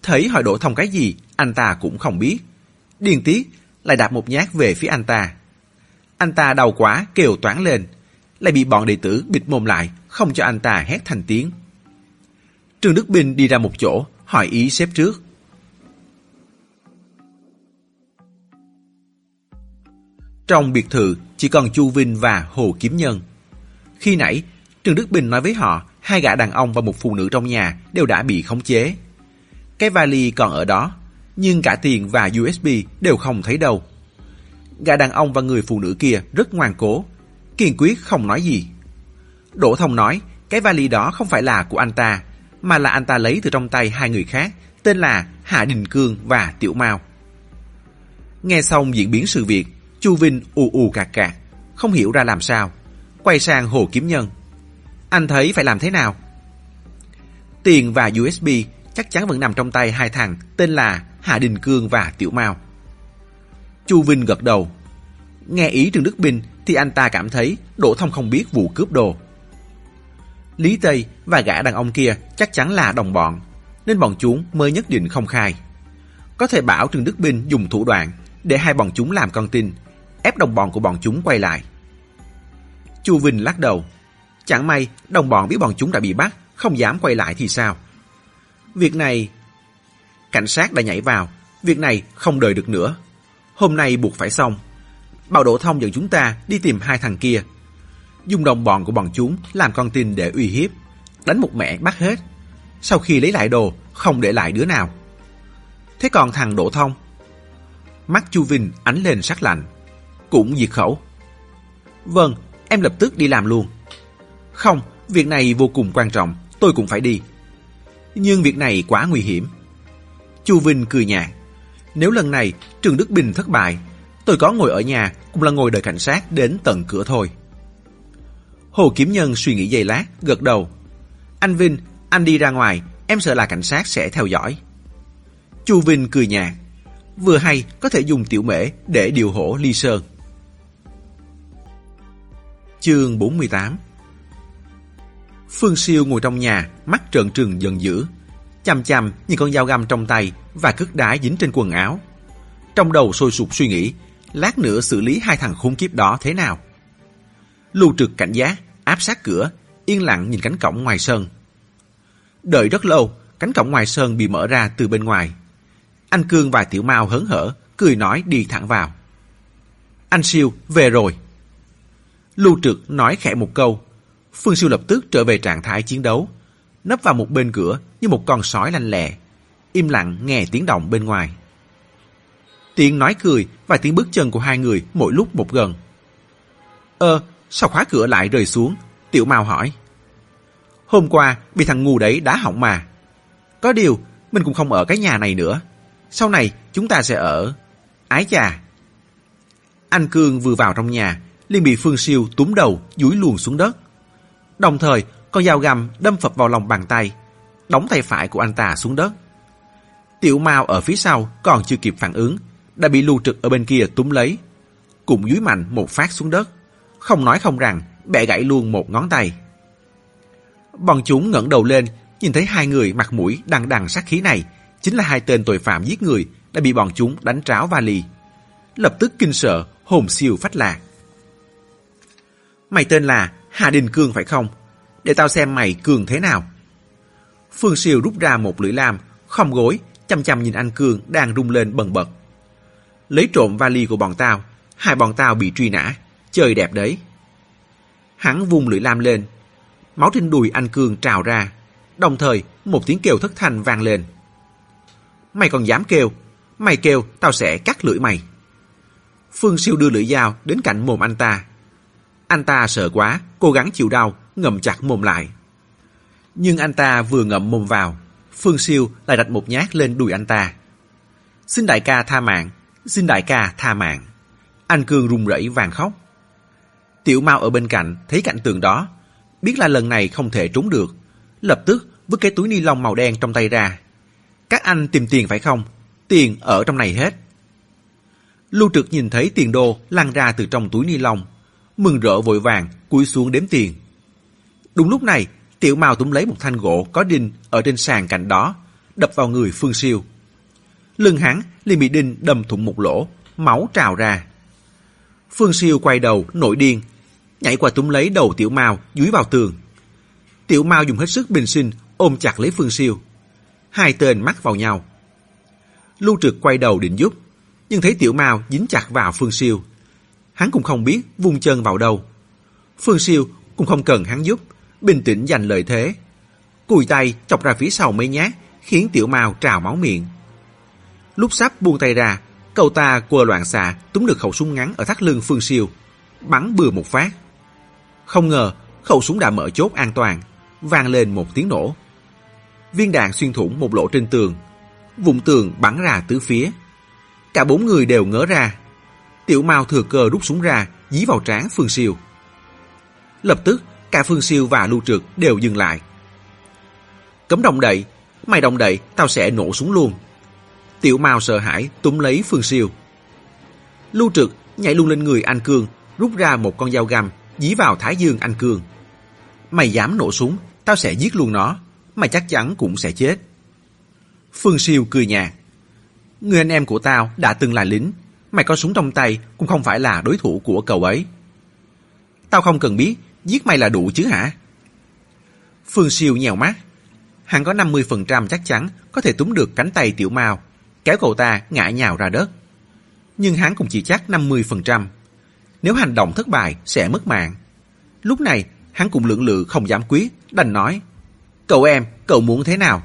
Thấy hỏi Đỗ Thông cái gì, anh ta cũng không biết. Điên tiết, lại đạp một nhát về phía anh ta. Anh ta đau quá, kêu toáng lên. Lại bị bọn đệ tử bịt mồm lại, không cho anh ta hét thành tiếng. Trương Đức Bình đi ra một chỗ, hỏi ý sếp trước. Trong biệt thự chỉ còn Chu Vinh và Hồ Kiếm Nhân. Khi nãy, Trương Đức Bình nói với họ hai gã đàn ông và một phụ nữ trong nhà đều đã bị khống chế. Cái vali còn ở đó, nhưng cả tiền và u ét bê đều không thấy đâu. Gã đàn ông và người phụ nữ kia rất ngoan cố, kiên quyết không nói gì. Đỗ Thông nói cái vali đó không phải là của anh ta, mà là anh ta lấy từ trong tay hai người khác tên là Hạ Đình Cương và Tiểu Mao. Nghe xong diễn biến sự việc, Chu Vinh ù ù cạc cạc, không hiểu ra làm sao, quay sang Hồ Kiếm Nhân. Anh thấy phải làm thế nào? Tiền và u ét bê chắc chắn vẫn nằm trong tay hai thằng tên là Hạ Đình Cương và Tiểu Mao. Chu Vinh gật đầu. Nghe ý Trương Đức Bình thì anh ta cảm thấy Đỗ Thông không biết vụ cướp đồ. Lý Tây và gã đàn ông kia chắc chắn là đồng bọn, nên bọn chúng mới nhất định không khai. Có thể bảo Trương Đức Bình dùng thủ đoạn để hai bọn chúng làm con tin, ép đồng bọn của bọn chúng quay lại. Chu Vinh lắc đầu. Chẳng may đồng bọn biết bọn chúng đã bị bắt, không dám quay lại thì sao? Việc này... Cảnh sát đã nhảy vào, việc này không đợi được nữa. Hôm nay buộc phải xong. Bảo Đỗ Thông dẫn chúng ta đi tìm hai thằng kia, dùng đồng bọn của bọn chúng làm con tin để uy hiếp, đánh một mẻ bắt hết. Sau khi lấy lại đồ, không để lại đứa nào. Thế còn thằng Đỗ Thông? Mắt Chu Vinh ánh lên sắc lạnh. Cũng diệt khẩu? Vâng, em lập tức đi làm luôn. Không, việc này vô cùng quan trọng, tôi cũng phải đi. Nhưng việc này quá nguy hiểm. Chu Vinh cười nhạt. Nếu lần này Trương Đức Bình thất bại, tôi có ngồi ở nhà cũng là ngồi đợi cảnh sát đến tận cửa thôi. Hồ Kiếm Nhân suy nghĩ giây lát, gật đầu. Anh Vinh, anh đi ra ngoài, em sợ là cảnh sát sẽ theo dõi. Chu Vinh cười nhạt. Vừa hay có thể dùng tiểu mễ để điều hổ ly sơn. Chương bốn mươi tám. Phương Siêu ngồi trong nhà, mắt trợn trừng giận dữ, chằm chằm nhìn con dao găm trong tay và cước đá dính trên quần áo. Trong đầu sôi sục suy nghĩ, lát nữa xử lý hai thằng khốn kiếp đó thế nào. Lưu Trực cảnh giác, áp sát cửa, yên lặng nhìn cánh cổng ngoài sân. Đợi rất lâu, cánh cổng ngoài sân bị mở ra từ bên ngoài. Anh Cương và Tiểu Mao hớn hở, cười nói đi thẳng vào. Anh Siêu, về rồi. Lưu Trực nói khẽ một câu. Phương Siêu lập tức trở về trạng thái chiến đấu, nấp vào một bên cửa như một con sói lanh lẹ, im lặng nghe tiếng động bên ngoài. Tiếng nói cười và tiếng bước chân của hai người mỗi lúc một gần. Ơ, ờ, sao khóa cửa lại rơi xuống? Tiểu Mao hỏi. Hôm qua bị thằng ngu đấy đá hỏng mà. Có điều mình cũng không ở cái nhà này nữa, sau này chúng ta sẽ ở... Ái chà. Anh Cương vừa vào trong nhà liền bị Phương Siêu túm đầu dúi luồn xuống đất. Đồng thời con dao găm đâm phập vào lòng bàn tay, đóng tay phải của anh ta xuống đất. Tiểu Mao ở phía sau còn chưa kịp phản ứng đã bị Lưu Trực ở bên kia túm lấy, cũng dúi mạnh một phát xuống đất, không nói không rằng bẻ gãy luôn một ngón tay. Bọn chúng ngẩng đầu lên, nhìn thấy hai người mặt mũi đằng đằng sát khí này chính là hai tên tội phạm giết người đã bị bọn chúng đánh tráo vali, lập tức kinh sợ hồn siêu phách lạc. Mày tên là Hạ Đình Cương phải không? Để tao xem mày cường thế nào. Phương Siêu rút ra một lưỡi lam, khom gối, chăm chăm nhìn anh Cương đang rung lên bần bật. Lấy trộm vali của bọn tao, hai bọn tao bị truy nã, chơi đẹp đấy. Hắn vung lưỡi lam lên, máu trên đùi anh Cương trào ra, đồng thời một tiếng kêu thất thanh vang lên. Mày còn dám kêu, mày kêu tao sẽ cắt lưỡi mày. Phương Siêu đưa lưỡi dao đến cạnh mồm anh ta. Anh ta sợ quá, cố gắng chịu đau, ngậm chặt mồm lại. Nhưng anh ta vừa ngậm mồm vào, Phương Siêu lại đặt một nhát lên đùi anh ta. Xin đại ca tha mạng, xin đại ca tha mạng. Anh Cương run rẩy van khóc. Tiểu Mao ở bên cạnh thấy cảnh tượng đó, biết là lần này không thể trốn được, lập tức vứt cái túi ni lông màu đen trong tay ra. Các anh tìm tiền phải không? Tiền ở trong này hết. Lưu Trực nhìn thấy tiền đô lăn ra từ trong túi ni lông, mừng rỡ vội vàng cúi xuống đếm tiền. Đúng lúc này, Tiểu Mao túm lấy một thanh gỗ có đinh ở trên sàn cạnh đó, đập vào người Phương Siêu. Lưng hắn liền bị đinh đâm thủng một lỗ, máu trào ra. Phương Siêu quay đầu nổi điên, nhảy qua túm lấy đầu Tiểu Mao dúi vào tường. Tiểu Mao dùng hết sức bình sinh ôm chặt lấy Phương Siêu. Hai tên mắc vào nhau. Lưu Trực quay đầu định giúp, nhưng thấy Tiểu Mao dính chặt vào Phương Siêu. Hắn cũng không biết vung chân vào đâu. Phương Siêu cũng không cần hắn giúp, bình tĩnh giành lợi thế, cùi tay chọc ra phía sau mấy nhát, khiến Tiểu Mao trào máu miệng. Lúc sắp buông tay ra, cậu ta quơ loạn xạ túm được khẩu súng ngắn ở thắt lưng Phương Siêu, bắn bừa một phát. Không ngờ khẩu súng đã mở chốt an toàn, vang lên một tiếng nổ. Viên đạn xuyên thủng một lỗ trên tường, vụn tường bắn ra tứ phía. Cả bốn người đều ngớ ra. Tiểu Mao thừa cơ rút súng ra, dí vào trán Phương Siêu. Lập tức cả Phương Siêu và Lưu Trực đều dừng lại. Cấm động đậy, mày động đậy tao sẽ nổ súng luôn. Tiểu Mao sợ hãi túm lấy Phương Siêu. Lưu Trực nhảy luôn lên người anh Cương, rút ra một con dao găm dí vào thái dương anh Cương. Mày dám nổ súng, tao sẽ giết luôn nó, mày chắc chắn cũng sẽ chết. Phương Siêu cười nhạt. Người anh em của tao đã từng là lính, mày có súng trong tay cũng không phải là đối thủ của cậu ấy. Tao không cần biết, giết mày là đủ chứ hả? Phương Siêu nhèo mắt. Hắn có năm mươi phần trăm chắc chắn có thể túm được cánh tay Tiểu Mao, kéo cậu ta ngã nhào ra đất. Nhưng hắn cũng chỉ chắc năm mươi phần trăm. Nếu hành động thất bại sẽ mất mạng. Lúc này hắn cũng lưỡng lự không dám quyết, đành nói: Cậu em, cậu muốn thế nào?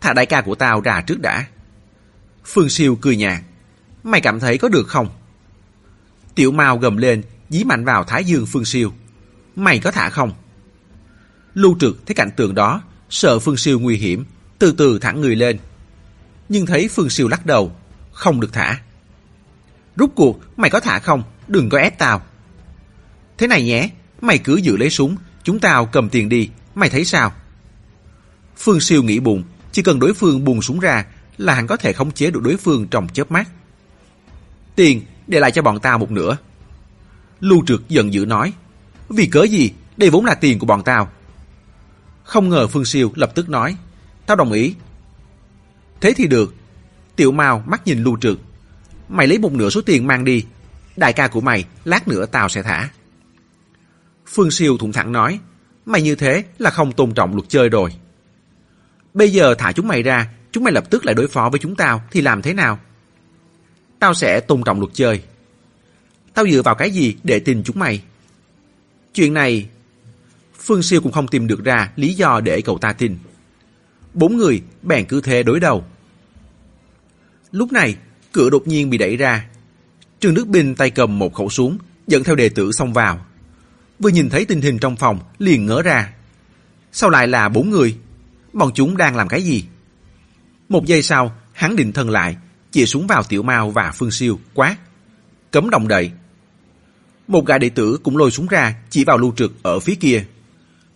Thả đại ca của tao ra trước đã. Phương Siêu cười nhạt. Mày cảm thấy có được không? Tiểu Mao gầm lên, dí mạnh vào thái dương Phương Siêu. Mày có thả không? Lưu Trực thấy cảnh tượng đó, sợ Phương Siêu nguy hiểm, từ từ thẳng người lên. Nhưng thấy Phương Siêu lắc đầu, không được thả. Rút cuộc, mày có thả không? Đừng có ép tao. Thế này nhé, mày cứ giữ lấy súng, chúng tao cầm tiền đi, mày thấy sao? Phương Siêu nghĩ bụng, chỉ cần đối phương buông súng ra là hắn có thể khống chế được đối phương trong chớp mắt. Tiền để lại cho bọn tao một nửa. Lưu Trực giận dữ nói. Vì cớ gì? Đây vốn là tiền của bọn tao. Không ngờ Phương Siêu lập tức nói: Tao đồng ý. Thế thì được. Tiểu Mao mắt nhìn Lưu Trực. Mày lấy một nửa số tiền mang đi. Đại ca của mày lát nữa tao sẽ thả. Phương Siêu thủng thẳng nói: Mày như thế là không tôn trọng luật chơi rồi. Bây giờ thả chúng mày ra, chúng mày lập tức lại đối phó với chúng tao thì làm thế nào? Tao sẽ tôn trọng luật chơi. Tao dựa vào cái gì để tin chúng mày? Chuyện này Phương Siêu cũng không tìm được ra lý do để cậu ta tin. Bốn người bèn cứ thế đối đầu. Lúc này cửa đột nhiên bị đẩy ra. Trương Đức Bình tay cầm một khẩu súng, dẫn theo đệ tử xông vào. Vừa nhìn thấy tình hình trong phòng liền ngớ ra. Sao lại là bốn người? Bọn chúng đang làm cái gì? Một giây sau hắn định thần lại, chĩa súng vào Tiểu Mao và Phương Siêu quát: Cấm động đậy. Một gã đệ tử cũng lôi súng ra, chỉ vào Lưu Trực ở phía kia.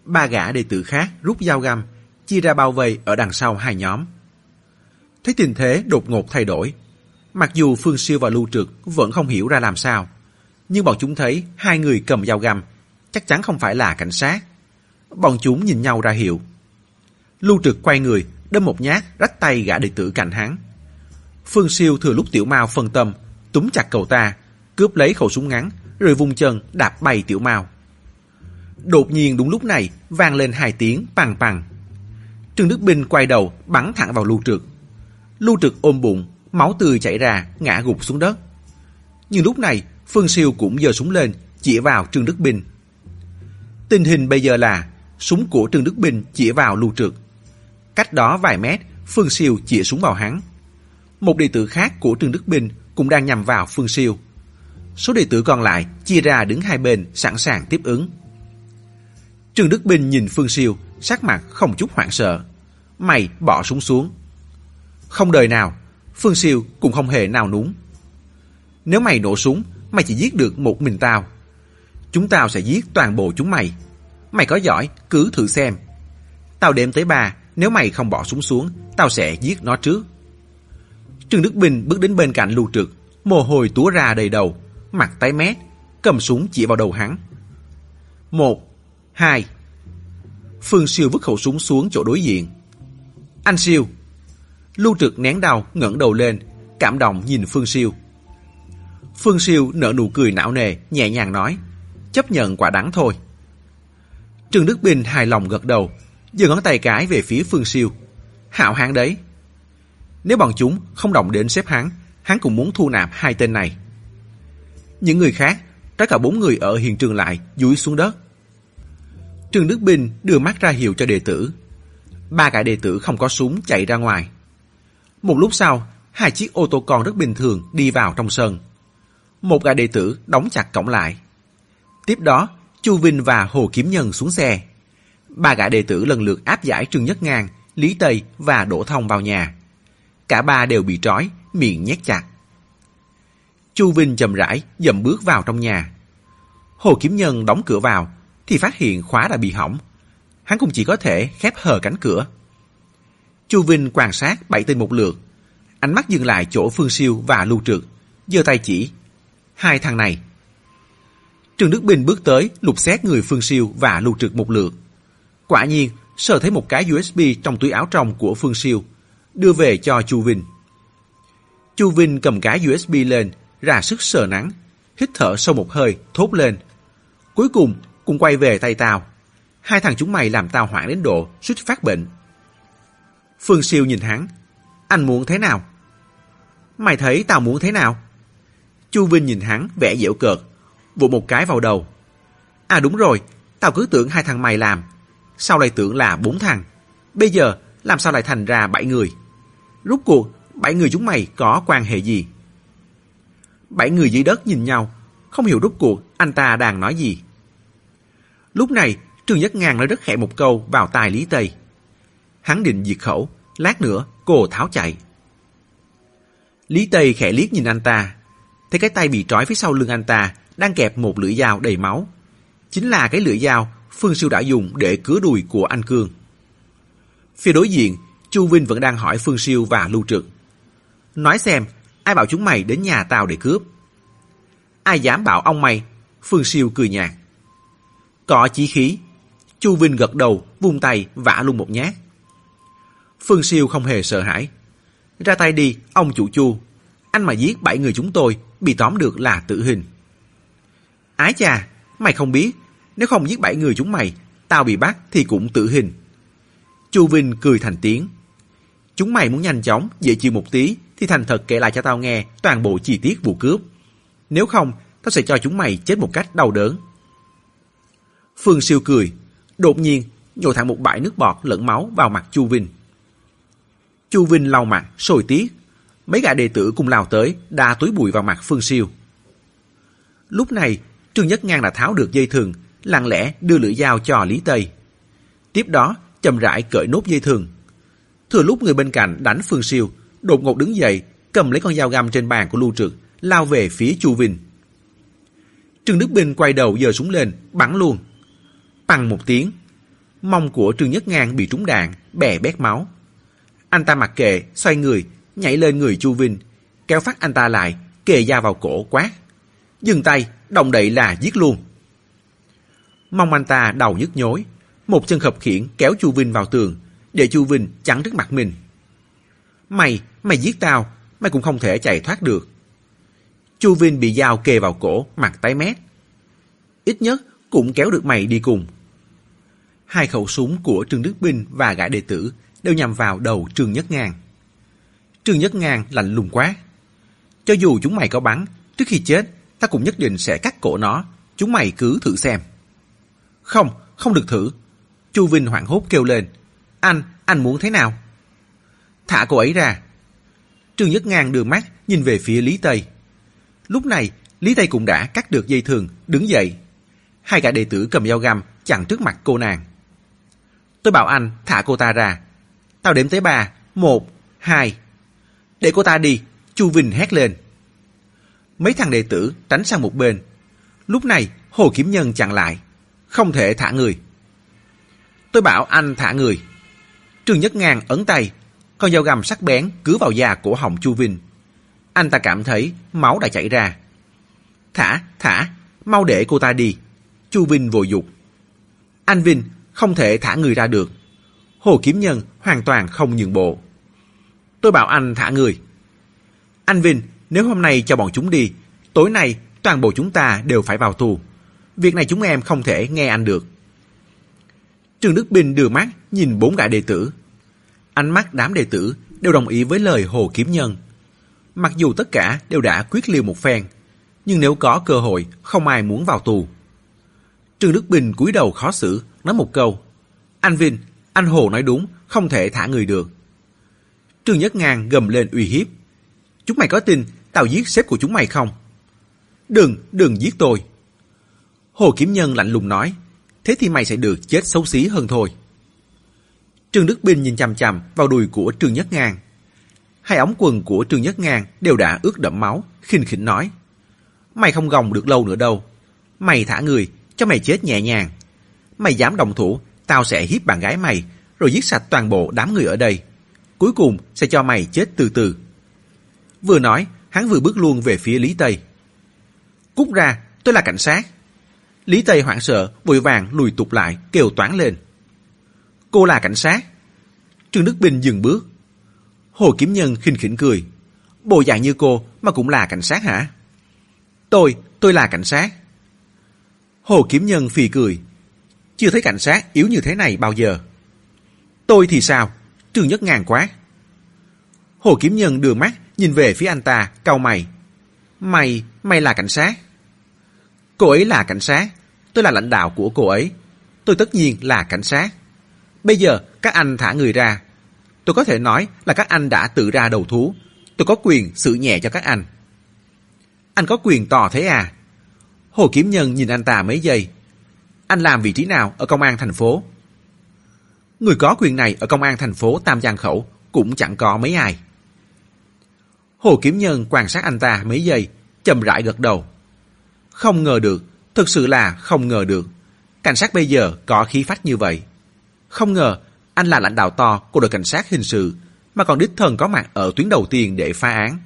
Ba gã đệ tử khác rút dao găm, chia ra bao vây ở đằng sau hai nhóm. Thấy tình thế đột ngột thay đổi, mặc dù Phương Siêu và Lưu Trực vẫn không hiểu ra làm sao, nhưng bọn chúng thấy hai người cầm dao găm chắc chắn không phải là cảnh sát. Bọn chúng nhìn nhau ra hiệu. Lưu Trực quay người đâm một nhát rách tay gã đệ tử cạnh hắn. Phương Siêu thừa lúc Tiểu Mao phân tâm, túm chặt cậu ta, cướp lấy khẩu súng ngắn, rồi vung chân đạp bay Tiểu Mao. Đột nhiên đúng lúc này vang lên hai tiếng pằng pằng. Trương Đức Bình quay đầu bắn thẳng vào Lưu Trực. Lưu Trực ôm bụng, máu tươi chảy ra, ngã gục xuống đất. Nhưng lúc này Phương Siêu cũng giơ súng lên, chỉ vào Trương Đức Bình. Tình hình bây giờ là súng của Trương Đức Bình chỉ vào Lưu Trực. Cách đó vài mét, Phương Siêu chĩa súng vào hắn. Một đệ tử khác của Trương Đức Bình cũng đang nhằm vào Phương Siêu. Số đệ tử còn lại chia ra đứng hai bên sẵn sàng tiếp ứng. Trương Đức Bình nhìn Phương Siêu, sắc mặt không chút hoảng sợ. Mày bỏ súng xuống. Không đời nào. Phương Siêu cũng không hề nao núng. Nếu mày nổ súng, mày chỉ giết được một mình tao. Chúng tao sẽ giết toàn bộ chúng mày. Mày có giỏi cứ thử xem. Tao đếm tới ba, nếu mày không bỏ súng xuống, tao sẽ giết nó trước. Trương Đức Bình bước đến bên cạnh Lưu Trực, mồ hôi túa ra đầy đầu, mặt tái mét, cầm súng chỉ vào đầu hắn. Một, hai. Phương Siêu vứt khẩu súng xuống chỗ đối diện. Anh Siêu. Lưu Trực nén đau ngẩng đầu lên, cảm động nhìn Phương Siêu. Phương Siêu nở nụ cười não nề, nhẹ nhàng nói: Chấp nhận quả đắng thôi. Trương Đức Bình hài lòng gật đầu, giơ ngón tay cái về phía Phương Siêu. Hạo hán đấy. Nếu bọn chúng không động đến xếp hắn, hắn cũng muốn thu nạp hai tên này. Những người khác, tất cả bốn người ở hiện trường lại dúi xuống đất, Trương Đức Bình đưa mắt ra hiệu cho đệ tử. Ba gã đệ tử không có súng chạy ra ngoài. Một lúc sau, hai chiếc ô tô con rất bình thường đi vào trong sân. Một gã đệ tử đóng chặt cổng lại. Tiếp đó, Chu Vinh và Hồ Kiếm Nhân xuống xe. Ba gã đệ tử lần lượt áp giải Trương Nhất Ngang, Lý Tây và Đỗ Thông vào nhà. Cả ba đều bị trói, miệng nhét chặt. Chu Vinh chậm rãi dậm bước vào trong nhà. Hồ Kiếm Nhân đóng cửa vào thì phát hiện khóa đã bị hỏng. Hắn cũng chỉ có thể khép hờ cánh cửa. Chu Vinh quan sát bảy tên một lượt, ánh mắt dừng lại chỗ Phương Siêu và Lưu Trực, giơ tay chỉ hai thằng này. Trương Đức Bình bước tới lục xét người Phương Siêu và Lưu Trực một lượt. Quả nhiên sờ thấy một cái u ét bê trong túi áo trong của Phương Siêu, đưa về cho Chu Vinh. Chu Vinh cầm cái u ét bê lên, ra sức sờ nắng, hít thở sâu một hơi, thốt lên. Cuối cùng cũng quay về tay tao. Hai thằng chúng mày làm tao hoảng đến độ suýt phát bệnh. Phương Siêu nhìn hắn. Anh muốn thế nào? Mày thấy tao muốn thế nào? Chu Vinh nhìn hắn vẻ dễu cợt, vỗ một cái vào đầu. À đúng rồi, tao cứ tưởng hai thằng mày làm, sau lại tưởng là bốn thằng. Bây giờ làm sao lại thành ra bảy người? Rốt cuộc bảy người chúng mày có quan hệ gì? Bảy người dưới đất nhìn nhau, không hiểu rốt cuộc anh ta đang nói gì. Lúc này Trương Nhất Ngang nói rất khẽ một câu vào tai Lý Tây. Hắn định diệt khẩu, lát nữa cô tháo chạy. Lý Tây khẽ liếc nhìn anh ta, thấy cái tay bị trói phía sau lưng anh ta đang kẹp một lưỡi dao đầy máu. Chính là cái lưỡi dao Phương Siêu đã dùng để cứa đùi của anh Cương. Phía đối diện, Chu Vinh vẫn đang hỏi Phương Siêu và Lưu Trực. Nói xem, ai bảo chúng mày đến nhà tao để cướp? Ai dám bảo ông mày? Phương Siêu cười nhạt. Có chí khí. Chu Vinh gật đầu, vung tay vả luôn một nhát. Phương Siêu không hề sợ hãi. Ra tay đi, ông chủ Chu. Anh mà giết bảy người chúng tôi, bị tóm được là tử hình. Ái chà, mày không biết, nếu không giết bảy người chúng mày, tao bị bắt thì cũng tử hình. Chu Vinh cười thành tiếng. Chúng mày muốn nhanh chóng, dễ chịu một tí thì thành thật kể lại cho tao nghe toàn bộ chi tiết vụ cướp. Nếu không, tao sẽ cho chúng mày chết một cách đau đớn. Phương Siêu cười, đột nhiên nhổ thẳng một bãi nước bọt lẫn máu vào mặt Chu Vinh. Chu Vinh lau mặt, sôi tiết. Mấy gã đệ tử cùng lao tới, đá túi bụi vào mặt Phương Siêu. Lúc này, Trương Nhất Ngang đã tháo được dây thừng, lặng lẽ đưa lưỡi dao cho Lý Tây. Tiếp đó, chậm rãi cởi nốt dây thừng. Thừa lúc người bên cạnh đánh Phương Siêu, đột ngột đứng dậy, cầm lấy con dao găm trên bàn của Lưu Trực, lao về phía Chu Vinh. Trương Đức Bình quay đầu giơ súng lên, bắn luôn. Bằng một tiếng, mông của Trương Nhất Ngang bị trúng đạn, bè bét máu. Anh ta mặc kệ, xoay người, nhảy lên người Chu Vinh, kéo phát anh ta lại, kề dao vào cổ quát. Dừng tay, động đậy là giết luôn. Mông anh ta đầu nhức nhối, một chân khập khiễng kéo Chu Vinh vào tường, để Chu Vinh chắn trước mặt mình. Mày, mày giết tao, mày cũng không thể chạy thoát được. Chu Vinh bị dao kề vào cổ, mặt tái mét. Ít nhất cũng kéo được mày đi cùng. Hai khẩu súng của Trương Đức Bình và gã đệ tử đều nhằm vào đầu Trương Nhất Ngang. Trương Nhất Ngang lạnh lùng quát. Cho dù chúng mày có bắn, trước khi chết, ta cũng nhất định sẽ cắt cổ nó. Chúng mày cứ thử xem. Không, không được thử. Chu Vinh hoảng hốt kêu lên. Anh, anh muốn thế nào? Thả cô ấy ra. Trương Nhất Ngang đưa mắt nhìn về phía Lý Tây. Lúc này, Lý Tây cũng đã cắt được dây thừng, đứng dậy. Hai gã đệ tử cầm dao găm chặn trước mặt cô nàng. Tôi bảo anh thả cô ta ra. Tao đếm tới ba, một, hai. Để cô ta đi, Chu Vinh hét lên. Mấy thằng đệ tử tránh sang một bên. Lúc này, Hồ Kiếm Nhân chặn lại. Không thể thả người. Tôi bảo anh thả người. Trương Nhất Ngang ấn tay, con dao găm sắc bén cứa vào da cổ họng Chu Vinh. Anh ta cảm thấy máu đã chảy ra. Thả, thả, mau để cô ta đi. Chu Vinh vội giục. Anh Vinh, không thể thả người ra được. Hồ Kiếm Nhân hoàn toàn không nhượng bộ. Tôi bảo anh thả người. Anh Vinh, nếu hôm nay cho bọn chúng đi, tối nay toàn bộ chúng ta đều phải vào tù. Việc này chúng em không thể nghe anh được. Trương Đức Bình đưa mắt nhìn bốn gã đệ tử. Ánh mắt đám đệ tử đều đồng ý với lời Hồ Kiếm Nhân. Mặc dù tất cả đều đã quyết liều một phen, nhưng nếu có cơ hội, không ai muốn vào tù. Trương Đức Bình cúi đầu khó xử, nói một câu: "Anh Vinh, anh Hồ nói đúng, không thể thả người được." Trương Nhất Ngang gầm lên uy hiếp: "Chúng mày có tin tao giết sếp của chúng mày không?" "Đừng, đừng giết tôi." Hồ Kiếm Nhân lạnh lùng nói: "Thế thì mày sẽ được chết xấu xí hơn thôi." Trương Đức Bình nhìn chằm chằm vào đùi của Trương Nhất Ngang. Hai ống quần của Trương Nhất Ngang đều đã ướt đẫm máu, khinh khỉnh nói: "Mày không gồng được lâu nữa đâu. Mày thả người, cho mày chết nhẹ nhàng. Mày dám đồng thủ, tao sẽ hiếp bạn gái mày, rồi giết sạch toàn bộ đám người ở đây. Cuối cùng sẽ cho mày chết từ từ." Vừa nói, hắn vừa bước luôn về phía Lý Tây. "Cút ra, tôi là cảnh sát." Lý Tây hoảng sợ, vội vàng lùi tụt lại, kêu toáng lên: "Cô là cảnh sát?" Trương Đức Bình dừng bước. Hồ Kiếm Nhân khinh khỉnh cười: "Bộ dạng như cô mà cũng là cảnh sát hả?" Tôi, tôi là cảnh sát." Hồ Kiếm Nhân phì cười: "Chưa thấy cảnh sát yếu như thế này bao giờ." "Tôi thì sao?" Trương Nhất Ngang quát. Hồ Kiếm Nhân đưa mắt nhìn về phía anh ta, cau mày: Mày, mày là cảnh sát?" "Cô ấy là cảnh sát, tôi là lãnh đạo của cô ấy. Tôi tất nhiên là cảnh sát. Bây giờ các anh thả người ra. Tôi có thể nói là các anh đã tự ra đầu thú. Tôi có quyền xử nhẹ cho các anh." "Anh có quyền to thế à?" Hồ Kiếm Nhân nhìn anh ta mấy giây: "Anh làm vị trí nào ở công an thành phố?" "Người có quyền này ở công an thành phố Tam Giang Khẩu cũng chẳng có mấy ai." Hồ Kiếm Nhân quan sát anh ta mấy giây, chậm rãi gật đầu. Không ngờ được, thực sự là không ngờ được, cảnh sát bây giờ có khí phách như vậy. Không ngờ anh là lãnh đạo to của đội cảnh sát hình sự mà còn đích thân có mặt ở tuyến đầu tiên để phá án.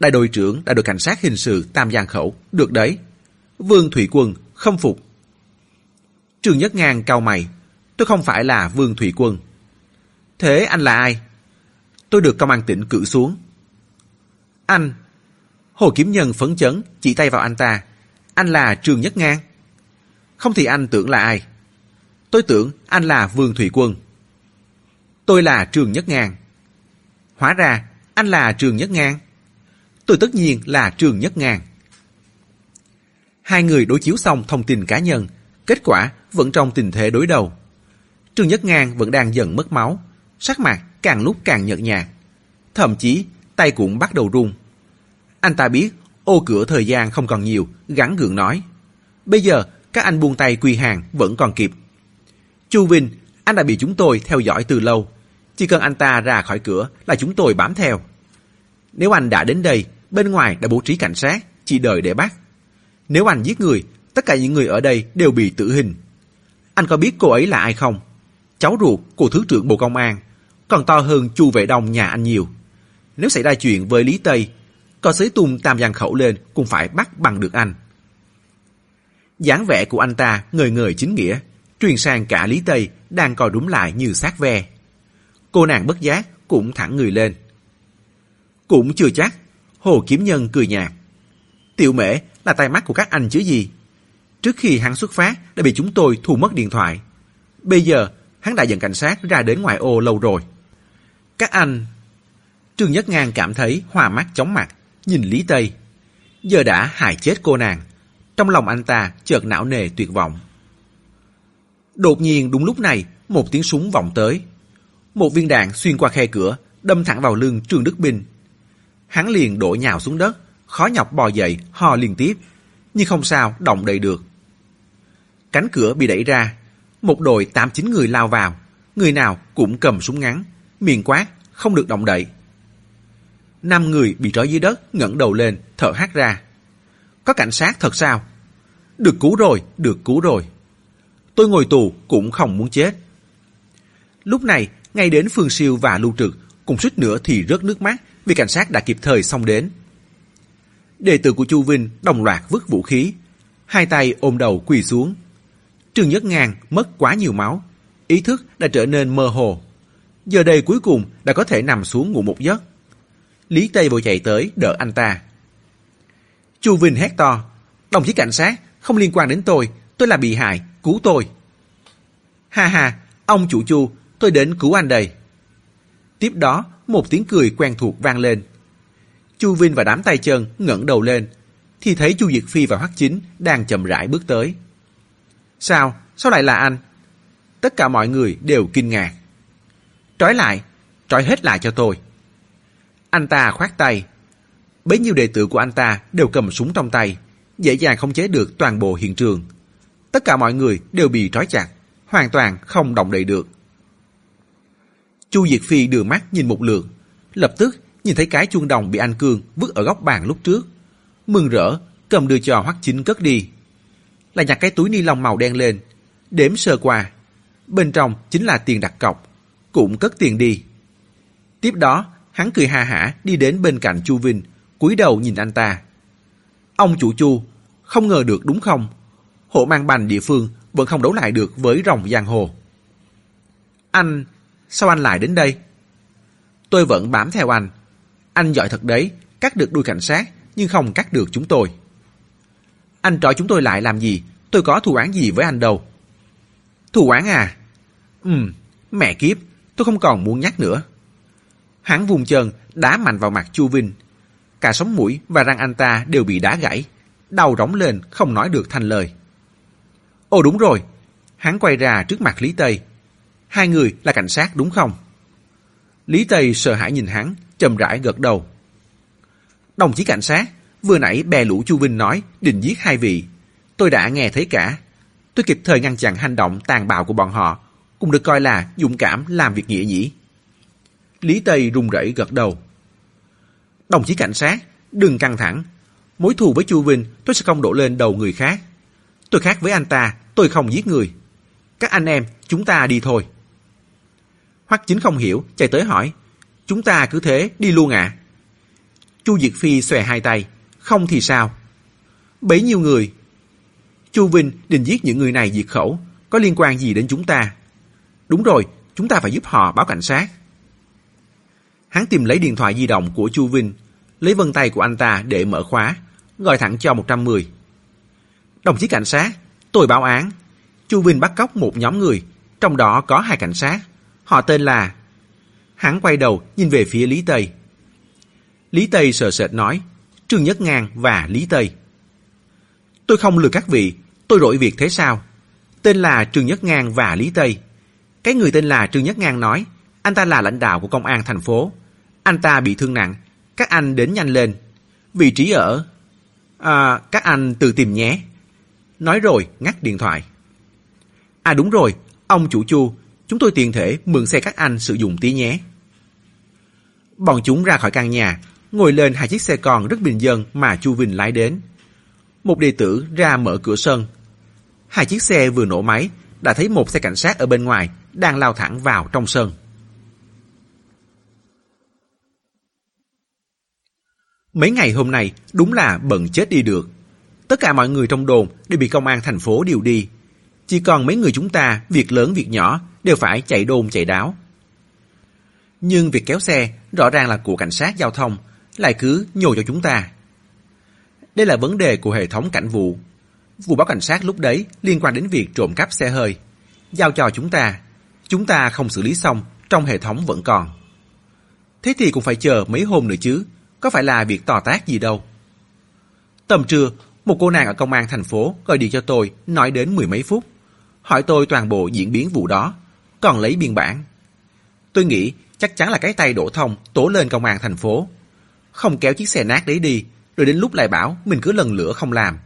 Đại đội trưởng đại đội cảnh sát hình sự Tam Giang Khẩu, được đấy. Vương Thủy Quân không phục. Trương Nhất Ngang cau mày: "Tôi không phải là Vương Thủy Quân." "Thế anh là ai?" "Tôi được công an tỉnh cử xuống." "Anh?" Hồ Kiếm Nhân phấn chấn chỉ tay vào anh ta: "Anh là Trương Nhất Ngang." "Không thì anh tưởng là ai?" "Tôi tưởng anh là Vương Thủy Quân." "Tôi là Trương Nhất Ngang." "Hóa ra anh là Trương Nhất Ngang." "Tôi tất nhiên là Trương Nhất Ngang." Hai người đối chiếu xong thông tin cá nhân, kết quả vẫn trong tình thế đối đầu. Trương Nhất Ngang vẫn đang dần mất máu, sắc mặt càng lúc càng nhợt nhạt, thậm chí tay cũng bắt đầu run. Anh ta biết ô cửa thời gian không còn nhiều, gắng gượng nói: "Bây giờ các anh buông tay quy hàng vẫn còn kịp. Chu Vinh, anh đã bị chúng tôi theo dõi từ lâu. Chỉ cần anh ta ra khỏi cửa là chúng tôi bám theo. Nếu anh đã đến đây, bên ngoài đã bố trí cảnh sát, chỉ đợi để bắt. Nếu anh giết người, tất cả những người ở đây đều bị tử hình. Anh có biết cô ấy là ai không? Cháu ruột của Thứ trưởng Bộ Công an, còn to hơn Chu Vệ Đông nhà anh nhiều. Nếu xảy ra chuyện với Lý Tây, có xới tung Tam Giang Khẩu lên cũng phải bắt bằng được anh." Dáng vẻ của anh ta ngời ngời chính nghĩa, truyền sang cả Lý Tây đang coi đúng lại như xác ve. Cô nàng bất giác cũng thẳng người lên. "Cũng chưa chắc." Hồ Kiếm Nhân cười nhạt: "Tiểu Mễ là tai mắt của các anh chứ gì. Trước khi hắn xuất phát đã bị chúng tôi thu mất điện thoại. Bây giờ hắn đã dẫn cảnh sát ra đến ngoại ô lâu rồi. Các anh..." Trương Nhất Ngang cảm thấy hoa mắt chóng mặt, nhìn Lý Tây. Giờ đã hại chết cô nàng, trong lòng anh ta chợt não nề tuyệt vọng. Đột nhiên đúng lúc này, một tiếng súng vọng tới. Một viên đạn xuyên qua khe cửa, đâm thẳng vào lưng Trương Đức Bình. Hắn liền đổ nhào xuống đất, khó nhọc bò dậy, ho liên tiếp, nhưng không sao động đậy được. Cánh cửa bị đẩy ra, một đội tám chín người lao vào, người nào cũng cầm súng ngắn, miệng quát không được động đậy. Năm người bị trói dưới đất ngẩng đầu lên, thở hắt ra: "Có cảnh sát thật sao? Được cứu rồi, được cứu rồi. Tôi ngồi tù cũng không muốn chết." Lúc này, ngay đến Phương Siêu và Lưu Trực cùng suýt nữa thì rớt nước mắt vì cảnh sát đã kịp thời xông đến. Đệ tử của Chu Vinh đồng loạt vứt vũ khí, hai tay ôm đầu quỳ xuống. Trương Nhất Ngang mất quá nhiều máu, ý thức đã trở nên mơ hồ. Giờ đây cuối cùng đã có thể nằm xuống ngủ một giấc. Lý Tây vội chạy tới đỡ anh ta. Chu Vinh hét to: "Đồng chí cảnh sát, không liên quan đến tôi, tôi là bị hại, cứu tôi." "Ha ha, ông chủ Chu, tôi đến cứu anh đây." Tiếp đó, một tiếng cười quen thuộc vang lên. Chu Vinh và đám tay chân ngẩng đầu lên, thì thấy Chu Diệt Phi và Hoắc Chính đang chậm rãi bước tới. Sao? Sao lại là anh? Tất cả mọi người đều kinh ngạc. Trói lại, trói hết lại cho tôi. Anh ta khoát tay. Bấy nhiêu đệ tử của anh ta đều cầm súng trong tay, dễ dàng khống chế được toàn bộ hiện trường. Tất cả mọi người đều bị trói chặt, hoàn toàn không động đậy được. Chu Diệt Phi đưa mắt nhìn một lượt, lập tức nhìn thấy cái chuông đồng bị anh Cương vứt ở góc bàn lúc trước. Mừng rỡ, cầm đưa cho Hoắc Chính cất đi. Lại nhặt cái túi ni lông màu đen lên, đếm sơ qua. Bên trong chính là tiền đặt cọc, cũng cất tiền đi. Tiếp đó, hắn cười ha hả đi đến bên cạnh Chu Vinh, cúi đầu nhìn anh ta. Ông chủ Chu, không ngờ được đúng không? Hộ mang bành địa phương vẫn không đấu lại được với rồng giang hồ. Anh, sao anh lại đến đây? Tôi vẫn bám theo anh. Anh giỏi thật đấy, cắt được đuôi cảnh sát nhưng không cắt được chúng tôi. Anh trói chúng tôi lại làm gì? Tôi có thù oán gì với anh đâu. Thù oán à? Ừm, mẹ kiếp, tôi không còn muốn nhắc nữa. Hắn vùng chân đá mạnh vào mặt Chu Vinh. Cả sống mũi và răng anh ta đều bị đá gãy, đầu rỗng lên không nói được thành lời. Ồ đúng rồi, hắn quay ra trước mặt Lý Tây. Hai người là cảnh sát đúng không? Lý Tây sợ hãi nhìn hắn, chậm rãi gật đầu. Đồng chí cảnh sát, vừa nãy bè lũ Chu Vinh nói định giết hai vị. Tôi đã nghe thấy cả. Tôi kịp thời ngăn chặn hành động tàn bạo của bọn họ, cũng được coi là dũng cảm làm việc nghĩa nhỉ. Lý Tây run rẩy gật đầu. Đồng chí cảnh sát, đừng căng thẳng. Mối thù với Chu Vinh tôi sẽ không đổ lên đầu người khác. Tôi khác với anh ta, tôi không giết người. Các anh em, chúng ta đi thôi. Hoắc Chính không hiểu, chạy tới hỏi. Chúng ta cứ thế đi luôn ạ? À? Chu Diệt Phi xòe hai tay. Không thì sao? Bấy nhiêu người. Chu Vinh định giết những người này diệt khẩu, có liên quan gì đến chúng ta? Đúng rồi, chúng ta phải giúp họ báo cảnh sát. Hắn tìm lấy điện thoại di động của Chu Vinh, lấy vân tay của anh ta để mở khóa, gọi thẳng cho một trăm mười. Đồng chí cảnh sát, tôi báo án. Chu Vinh bắt cóc một nhóm người, trong đó có hai cảnh sát. Họ tên là... Hắn quay đầu nhìn về phía Lý Tây. Lý Tây sợ sệt nói, Trương Nhất Ngang và Lý Tây. Tôi không lừa các vị, tôi rỗi việc thế sao? Tên là Trương Nhất Ngang và Lý Tây. Cái người tên là Trương Nhất Ngang nói, anh ta là lãnh đạo của công an thành phố. Anh ta bị thương nặng, các anh đến nhanh lên. Vị trí ở... À, các anh tự tìm nhé. Nói rồi ngắt điện thoại. À đúng rồi, ông chủ Chu, chúng tôi tiện thể mượn xe các anh sử dụng tí nhé. Bọn chúng ra khỏi căn nhà, ngồi lên hai chiếc xe con rất bình dân mà Chu Vinh lái đến. Một đệ tử ra mở cửa sân. Hai chiếc xe vừa nổ máy, đã thấy một xe cảnh sát ở bên ngoài đang lao thẳng vào trong sân. Mấy ngày hôm nay đúng là bận chết đi được. Tất cả mọi người trong đồn đều bị công an thành phố điều đi. Chỉ còn mấy người chúng ta, việc lớn việc nhỏ đều phải chạy đôn chạy đáo. Nhưng việc kéo xe rõ ràng là của cảnh sát giao thông, lại cứ nhồi cho chúng ta. Đây là vấn đề của hệ thống cảnh vụ. Vụ báo cảnh sát lúc đấy liên quan đến việc trộm cắp xe hơi, giao cho chúng ta, chúng ta không xử lý xong, trong hệ thống vẫn còn. Thế thì cũng phải chờ mấy hôm nữa chứ, có phải là việc to tát gì đâu. Tầm trưa, một cô nàng ở công an thành phố gọi điện cho tôi, nói đến mười mấy phút, hỏi tôi toàn bộ diễn biến vụ đó, còn lấy biên bản. Tôi nghĩ chắc chắn là cái tay Đỗ Thông tố lên công an thành phố, không kéo chiếc xe nát đấy đi, rồi đến lúc lại bảo mình cứ lần lửa không làm.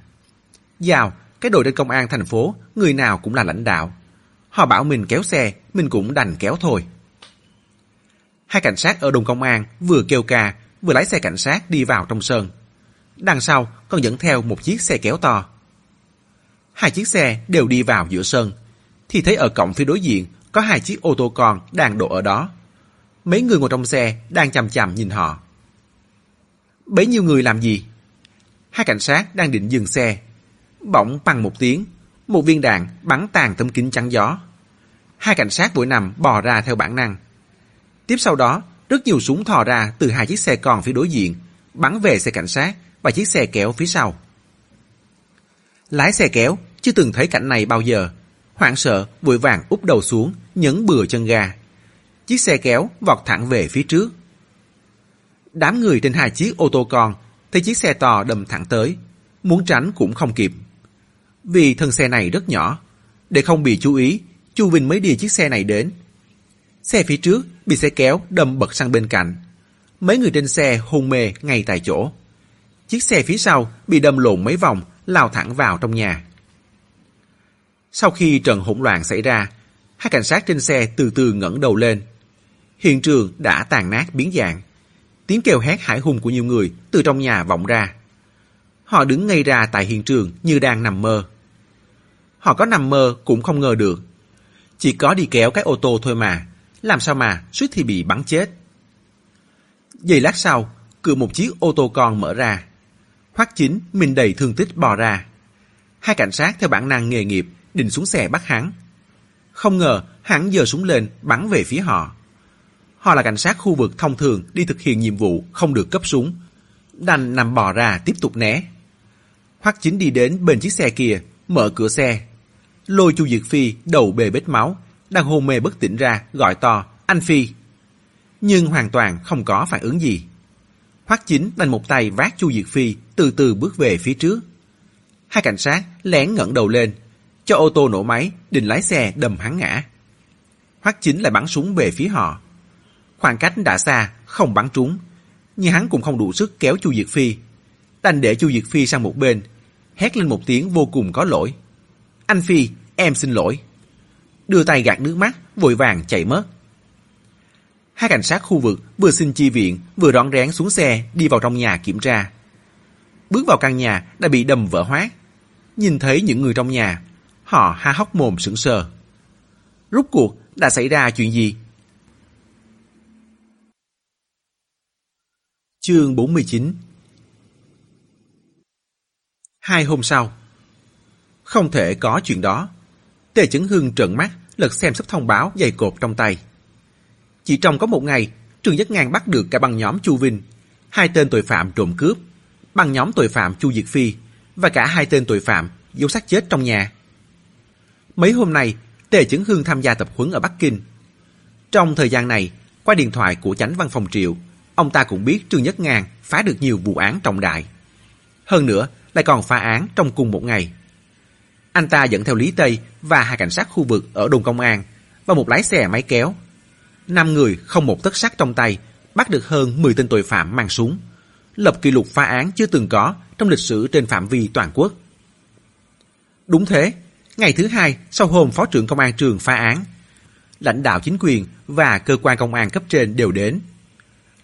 Dạo, cái đội trên công an thành phố, người nào cũng là lãnh đạo. Họ bảo mình kéo xe, mình cũng đành kéo thôi. Hai cảnh sát ở đồn công an vừa kêu ca, vừa lái xe cảnh sát đi vào trong sân. Đằng sau còn dẫn theo một chiếc xe kéo to. Hai chiếc xe đều đi vào giữa sân, thì thấy ở cổng phía đối diện có hai chiếc ô tô con đang đổ ở đó. Mấy người ngồi trong xe đang chằm chằm nhìn họ. Bấy nhiêu người làm gì? Hai cảnh sát đang định dừng xe. Bỗng bằng một tiếng, một viên đạn bắn tàn tấm kính chắn gió. Hai cảnh sát vội nằm bò ra theo bản năng. Tiếp sau đó, rất nhiều súng thò ra từ hai chiếc xe con phía đối diện, bắn về xe cảnh sát và chiếc xe kéo phía sau. Lái xe kéo chưa từng thấy cảnh này bao giờ, hoảng sợ vội vàng úp đầu xuống, nhấn bừa chân ga. Chiếc xe kéo vọt thẳng về phía trước. Đám người trên hai chiếc ô tô con thấy chiếc xe to đâm thẳng tới, muốn tránh cũng không kịp. Vì thân xe này rất nhỏ, Để không bị chú ý, Chu Vinh mới đi chiếc xe này đến. Xe phía trước bị xe kéo đâm bật sang bên cạnh. Mấy người trên xe hôn mê ngay tại chỗ. Chiếc xe phía sau bị đâm lộn mấy vòng, lao thẳng vào trong nhà. Sau khi trận hỗn loạn xảy ra, hai cảnh sát trên xe từ từ ngẩng đầu lên. Hiện trường đã tàn nát biến dạng. Tiếng kêu hét hãi hùng của nhiều người từ trong nhà vọng ra. Họ đứng ngay ra tại hiện trường như đang nằm mơ. Họ có nằm mơ cũng không ngờ được. Chỉ có đi kéo cái ô tô thôi mà, làm sao mà suýt thì bị bắn chết. Giây lát sau, cửa một chiếc ô tô con mở ra. Hoắc Chính mình đầy thương tích bò ra. Hai cảnh sát theo bản năng nghề nghiệp định xuống xe bắt hắn. Không ngờ hắn giơ súng lên bắn về phía họ. Họ là cảnh sát khu vực thông thường đi thực hiện nhiệm vụ không được cấp súng, đành nằm bò ra tiếp tục né. Hoắc Chính đi đến bên chiếc xe kia, mở cửa xe, lôi Chu Diệt Phi đầu bê bết máu, đang hôn mê bất tỉnh ra, gọi to: "Anh Phi!" Nhưng hoàn toàn không có phản ứng gì. Hoắc Chính đành một tay vác Chu Diệt Phi, từ từ bước về phía trước. Hai cảnh sát lén ngẩng đầu lên, cho ô tô nổ máy, định lái xe đâm hắn ngã. Hoắc Chính lại bắn súng về phía họ. Khoảng cách đã xa, không bắn trúng, nhưng hắn cũng không đủ sức kéo Chu Diệt Phi, đành để Chu Diệt Phi sang một bên, hét lên một tiếng vô cùng có lỗi: "Anh Phi, em xin lỗi!" Đưa tay gạt nước mắt, vội vàng chạy mất. Hai cảnh sát khu vực vừa xin chi viện, vừa rón rén xuống xe đi vào trong nhà kiểm tra. Bước vào căn nhà đã bị đâm vỡ hoát. Nhìn thấy những người trong nhà, họ há hốc mồm sững sờ. Rốt cuộc đã xảy ra chuyện gì? Chương bốn mươi chín. Hai hôm sau. Không thể có chuyện đó. Tề Chấn Hưng trợn mắt, lật xem sắp thông báo dày cộp trong tay. Chỉ trong có một ngày, Trương Nhất Ngang bắt được cả băng nhóm Chu Vinh, hai tên tội phạm trộm cướp, băng nhóm tội phạm Chu Diệt Phi và cả hai tên tội phạm giấu xác chết trong nhà. Mấy hôm nay, Tề Chấn Hưng tham gia tập huấn ở Bắc Kinh. Trong thời gian này, qua điện thoại của chánh văn phòng Triệu, ông ta cũng biết Trương Nhất Ngang phá được nhiều vụ án trọng đại. Hơn nữa, lại còn phá án trong cùng một ngày. Anh ta dẫn theo Lý Tây và hai cảnh sát khu vực ở đồn công an và một lái xe máy kéo. Năm người không một tấc sắt trong tay, bắt được hơn mười tên tội phạm mang súng, lập kỷ lục phá án chưa từng có trong lịch sử trên phạm vi toàn quốc. Đúng thế, ngày thứ hai sau hôm phó trưởng công an trường phá án, lãnh đạo chính quyền và cơ quan công an cấp trên đều đến.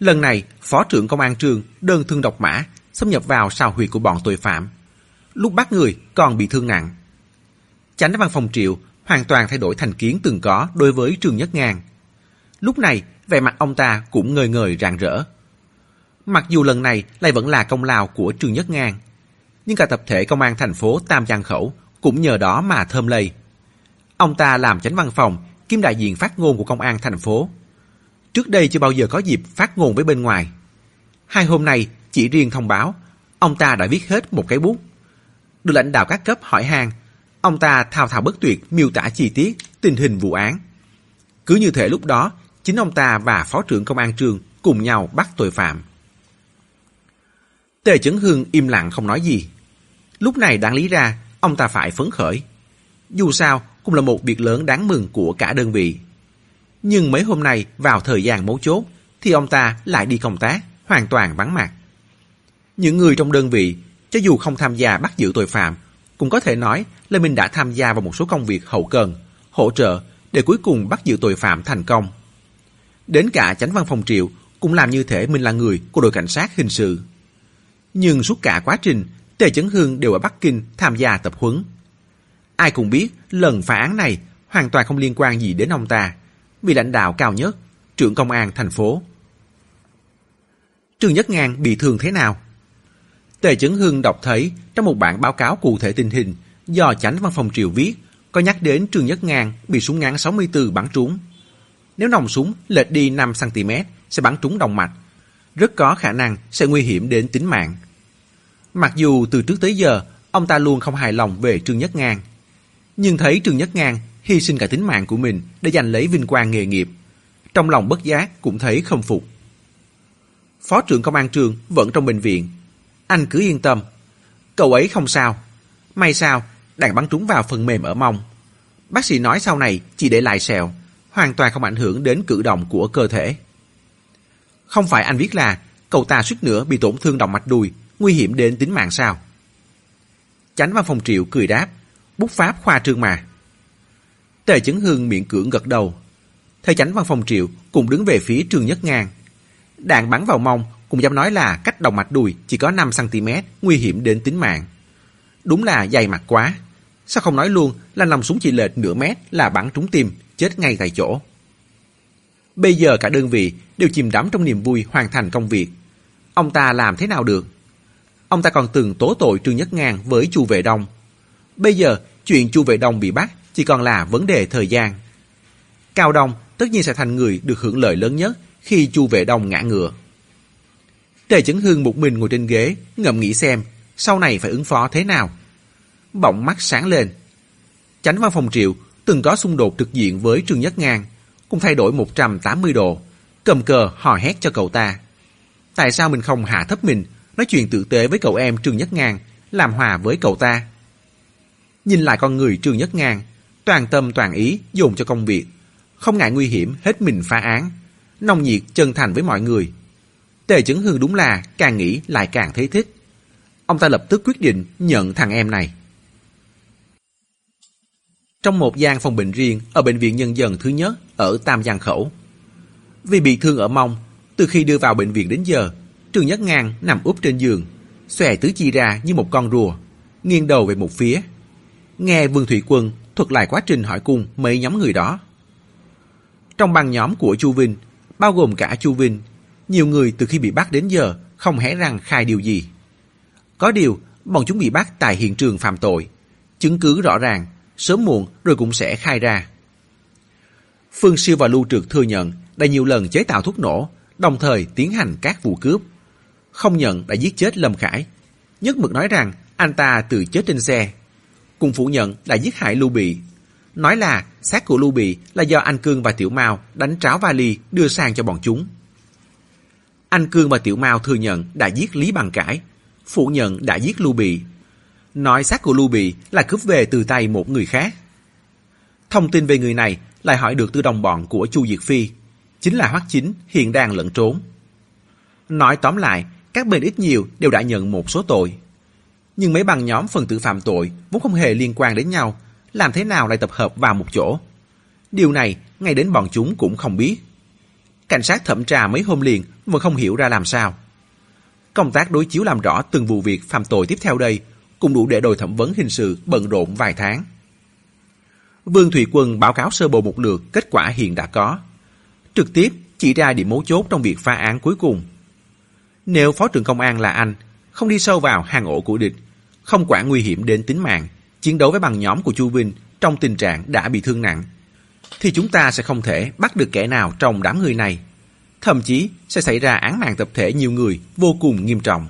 Lần này, phó trưởng công an trường đơn thương độc mã xâm nhập vào sào huyệt của bọn tội phạm, lúc bắt người còn bị thương nặng. Chánh văn phòng Triệu hoàn toàn thay đổi thành kiến từng có đối với Trương Nhất Ngang. Lúc này, vẻ mặt ông ta cũng ngời ngời rạng rỡ. Mặc dù lần này lại vẫn là công lao của Trương Nhất Ngang, nhưng cả tập thể công an thành phố Tam Giang Khẩu cũng nhờ đó mà thơm lây. Ông ta làm chánh văn phòng, kiêm đại diện phát ngôn của công an thành phố. Trước đây chưa bao giờ có dịp phát ngôn với bên ngoài. Hai hôm nay, chỉ riêng thông báo, ông ta đã viết hết một cái bút. Được lãnh đạo các cấp hỏi han, ông ta thao thao bất tuyệt miêu tả chi tiết tình hình vụ án. Cứ như thể lúc đó, chính ông ta và phó trưởng công an trường cùng nhau bắt tội phạm. Tề Chấn Hưng im lặng không nói gì. Lúc này đáng lý ra, ông ta phải phấn khởi. Dù sao, cũng là một việc lớn đáng mừng của cả đơn vị. Nhưng mấy hôm nay vào thời gian mấu chốt, thì ông ta lại đi công tác, hoàn toàn vắng mặt. Những người trong đơn vị, cho dù không tham gia bắt giữ tội phạm, cũng có thể nói là mình đã tham gia vào một số công việc hậu cần, hỗ trợ để cuối cùng bắt giữ tội phạm thành công. Đến cả chánh văn phòng Triệu cũng làm như thể mình là người của đội cảnh sát hình sự. Nhưng suốt cả quá trình, Tề Chấn Hưng đều ở Bắc Kinh tham gia tập huấn. Ai cũng biết lần phá án này hoàn toàn không liên quan gì đến ông ta, vì lãnh đạo cao nhất, trưởng công an thành phố. Trương Nhất Ngang bị thương thế nào? Tề Chấn Hưng đọc thấy trong một bản báo cáo cụ thể tình hình do chánh văn phòng Triệu viết có nhắc đến Trương Nhất Ngang bị súng ngắn sáu mươi tư bắn trúng. Nếu nòng súng lệch đi năm xăng-ti-mét sẽ bắn trúng động mạch, rất có khả năng sẽ nguy hiểm đến tính mạng. Mặc dù từ trước tới giờ ông ta luôn không hài lòng về Trương Nhất Ngang, nhưng thấy Trương Nhất Ngang hy sinh cả tính mạng của mình để giành lấy vinh quang nghề nghiệp, trong lòng bất giác cũng thấy không phục. Phó trưởng công an Trương vẫn trong bệnh viện. Anh cứ yên tâm, cậu ấy không sao. May sao đạn bắn trúng vào phần mềm ở mông, Bác sĩ nói sau này chỉ để lại sẹo, hoàn toàn không ảnh hưởng đến cử động của cơ thể. Không phải anh biết là cậu ta suýt nữa bị tổn thương động mạch đùi, nguy hiểm đến tính mạng sao? Chánh văn phòng Triệu cười đáp, bút pháp khoa trương mà. Tề Chấn Hưng miễn cưỡng gật đầu. Thầy Chánh văn phòng Triệu cùng đứng về phía Trương Nhất Ngang. Đạn bắn vào mông cũng dám nói là cách động mạch đùi chỉ có năm xăng-ti-mét, nguy hiểm đến tính mạng. Đúng là dày mặt quá. Sao không nói luôn là nòng súng chỉ lệch nửa mét là bắn trúng tim, chết ngay tại chỗ. Bây giờ cả đơn vị đều chìm đắm trong niềm vui hoàn thành công việc. Ông ta làm thế nào được? Ông ta còn từng tố tội Trương Nhất Ngang với Chu Vệ Đông. Bây giờ chuyện Chu Vệ Đông bị bắt chỉ còn là vấn đề thời gian. Cao Đông tất nhiên sẽ thành người được hưởng lợi lớn nhất khi Chu Vệ Đông ngã ngựa. Tề Chấn Hưng một mình ngồi trên ghế, ngẫm nghĩ xem sau này phải ứng phó thế nào. Bỗng mắt sáng lên. Chánh văn phòng Triệu từng có xung đột trực diện với Trương Nhất Ngang, cũng thay đổi một trăm tám mươi độ, cầm cờ hò hét cho cậu ta. Tại sao mình không hạ thấp mình, nói chuyện tử tế với cậu em Trương Nhất Ngang, làm hòa với cậu ta? Nhìn lại con người Trương Nhất Ngang, toàn tâm toàn ý dồn cho công việc, không ngại nguy hiểm hết mình phá án, nồng nhiệt chân thành với mọi người. Tề Chấn Hưng đúng là càng nghĩ lại càng thấy thích. Ông ta lập tức quyết định nhận thằng em này. Trong một gian phòng bệnh riêng ở Bệnh viện Nhân dân thứ nhất ở Tam Giang Khẩu. Vì bị thương ở mông, từ khi đưa vào bệnh viện đến giờ, Trương Nhất Ngang nằm úp trên giường, xòe tứ chi ra như một con rùa, nghiêng đầu về một phía. Nghe Vương Thủy Quân thuật lại quá trình hỏi cung mấy nhóm người đó. Trong băng nhóm của Chu Vinh, bao gồm cả Chu Vinh, nhiều người từ khi bị bắt đến giờ không hé răng khai điều gì. Có điều, bọn chúng bị bắt tại hiện trường phạm tội, chứng cứ rõ ràng, sớm muộn rồi cũng sẽ khai ra. Phương Siêu và Lưu Trực thừa nhận đã nhiều lần chế tạo thuốc nổ, đồng thời tiến hành các vụ cướp. Không nhận đã giết chết Lâm Khải, nhất mực nói rằng anh ta tự chết trên xe. Cùng phủ nhận đã giết hại Lưu Bị, nói là xác của Lưu Bị là do anh Cương và Tiểu Mao đánh tráo vali đưa sang cho bọn chúng. Anh Cương và Tiểu Mao thừa nhận đã giết Lý Bằng Cải, phủ nhận đã giết Lưu Bị, nói xác của Lưu Bị là cướp về từ tay một người khác. Thông tin về người này lại hỏi được từ đồng bọn của Chu Diệt Phi, chính là Hoắc Chính hiện đang lẫn trốn. Nói tóm lại, các bên ít nhiều đều đã nhận một số tội. Nhưng mấy băng nhóm phần tử phạm tội vốn không hề liên quan đến nhau, làm thế nào lại tập hợp vào một chỗ? Điều này ngay đến bọn chúng cũng không biết. Cảnh sát thẩm tra mấy hôm liền mà không hiểu ra làm sao. Công tác đối chiếu làm rõ từng vụ việc phạm tội tiếp theo đây cũng đủ để đội thẩm vấn hình sự bận rộn vài tháng. Vương Thủy Quân báo cáo sơ bộ một lượt kết quả hiện đã có, trực tiếp chỉ ra điểm mấu chốt trong việc phá án cuối cùng. Nếu phó trưởng công an là anh, không đi sâu vào hang ổ của địch, không quản nguy hiểm đến tính mạng, chiến đấu với băng nhóm của Chu Vinh trong tình trạng đã bị thương nặng, thì chúng ta sẽ không thể bắt được kẻ nào trong đám người này. Thậm chí sẽ xảy ra án mạng tập thể nhiều người vô cùng nghiêm trọng.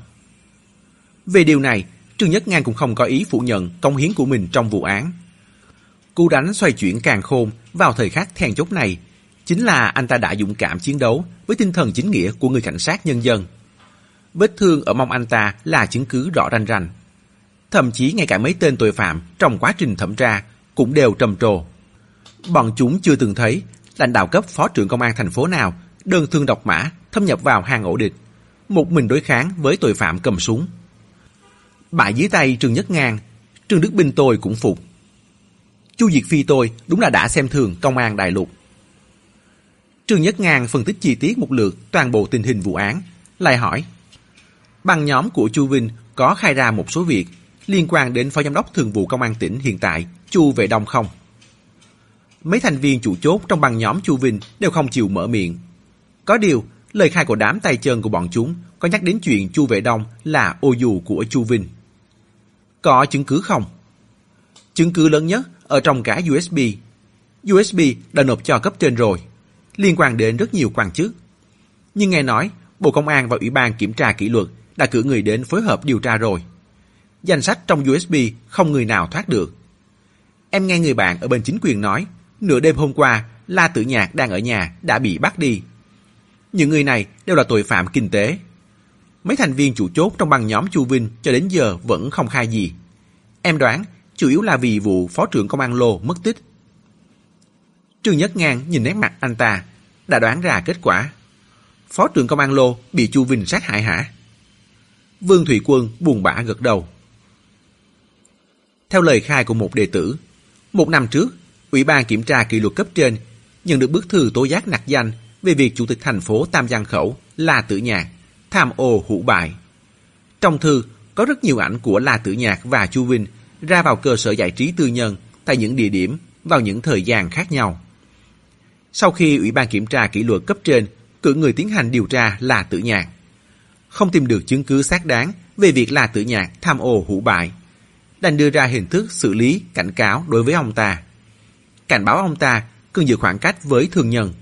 Về điều này, Trương Nhất Ngang cũng không có ý phủ nhận công hiến của mình trong vụ án. Cú đánh xoay chuyển càng khôn vào thời khắc then chốt này chính là anh ta đã dũng cảm chiến đấu với tinh thần chính nghĩa của người cảnh sát nhân dân. Vết thương ở mông anh ta là chứng cứ rõ rành rành. Thậm chí ngay cả mấy tên tội phạm trong quá trình thẩm tra cũng đều trầm trồ. Bọn chúng chưa từng thấy lãnh đạo cấp phó trưởng công an thành phố nào đơn thương độc mã thâm nhập vào hang ổ địch, một mình đối kháng với tội phạm cầm súng. Bại dưới tay Trương Nhất Ngang, Trương Đức Bình tôi cũng phục. Chu Diệt Phi tôi đúng là đã xem thường công an đại lục. Trương Nhất Ngang phân tích chi tiết một lượt toàn bộ tình hình vụ án, lại hỏi. Băng nhóm của Chu Vinh có khai ra một số việc liên quan đến phó giám đốc thường vụ công an tỉnh hiện tại Chu Vệ Đông không? Mấy thành viên chủ chốt trong băng nhóm Chu Vinh đều không chịu mở miệng. Có điều, lời khai của đám tay chân của bọn chúng có nhắc đến chuyện Chu Vệ Đông là ô dù của Chu Vinh. Có chứng cứ không? Chứng cứ lớn nhất ở trong cả u ét bê. u ét bê đã nộp cho cấp trên rồi, liên quan đến rất nhiều quan chức. Nhưng nghe nói, Bộ Công an và Ủy ban Kiểm tra Kỷ luật đã cử người đến phối hợp điều tra rồi. Danh sách trong u ét bê không người nào thoát được. Em nghe người bạn ở bên chính quyền nói, nửa đêm hôm qua, La Tử Nhạc đang ở nhà đã bị bắt đi. Những người này đều là tội phạm kinh tế. Mấy thành viên chủ chốt trong băng nhóm Chu Vinh cho đến giờ vẫn không khai gì. Em đoán chủ yếu là vì vụ phó trưởng công an Lô mất tích, Trương Nhất Ngang nhìn nét mặt anh ta, đã đoán ra kết quả. Phó trưởng công an Lô bị Chu Vinh sát hại hả? Vương Thủy Quân buồn bã gật đầu. Theo lời khai của một đệ tử, một năm trước, Ủy ban kiểm tra kỷ luật cấp trên nhận được bức thư tố giác nặc danh về việc Chủ tịch thành phố Tam Giang Khẩu La Tử Nhạc tham ô hủ bại. Trong thư có rất nhiều ảnh của La Tử Nhạc và Chu Vinh ra vào cơ sở giải trí tư nhân tại những địa điểm vào những thời gian khác nhau. Sau khi Ủy ban kiểm tra kỷ luật cấp trên cử người tiến hành điều tra La Tử Nhạc, không tìm được chứng cứ xác đáng về việc La Tử Nhạc tham ô hủ bại, đành đưa ra hình thức xử lý cảnh cáo đối với ông ta, cảnh báo ông ta cần giữ khoảng cách với thương nhân.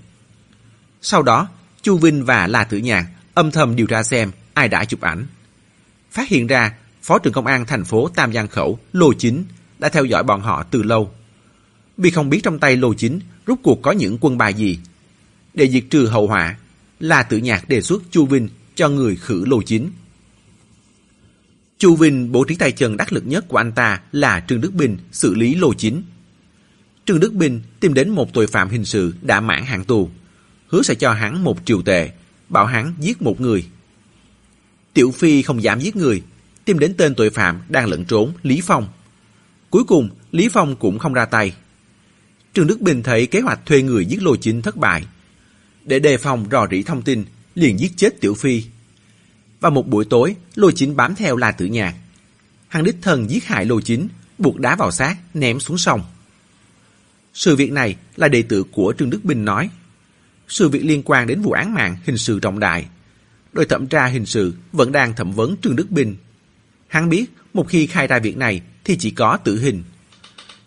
Sau đó, Chu Vinh và La Tử Nhạc âm thầm điều tra xem ai đã chụp ảnh. Phát hiện ra, Phó trưởng công an thành phố Tam Giang Khẩu Lô Chính đã theo dõi bọn họ từ lâu. Vì không biết trong tay Lô Chính rút cuộc có những quân bài gì, để diệt trừ hậu họa, La Tử Nhạc đề xuất Chu Vinh cho người khử Lô Chính. Chu Vinh bố trí tay chân đắc lực nhất của anh ta là Trương Đức Bình xử lý Lô Chính. Trương Đức Bình tìm đến một tội phạm hình sự đã mãn hạn tù, hứa sẽ cho hắn một triệu tệ, bảo hắn giết một người. Tiểu Phi không dám giết người, tìm đến tên tội phạm đang lẩn trốn Lý Phong. Cuối cùng, Lý Phong cũng không ra tay. Trương Đức Bình thấy kế hoạch thuê người giết Lô Chính thất bại, để đề phòng rò rỉ thông tin, liền giết chết Tiểu Phi. Và một buổi tối, Lô Chính bám theo La Tử Nhạc. Hắn đích thân giết hại Lô Chính, buộc đá vào xác, ném xuống sông. Sự việc này là đệ tử của Trương Đức Bình nói. Sự việc liên quan đến vụ án mạng hình sự trọng đại. Đội thẩm tra hình sự vẫn đang thẩm vấn Trương Đức Bình. Hắn biết một khi khai ra việc này thì chỉ có tử hình.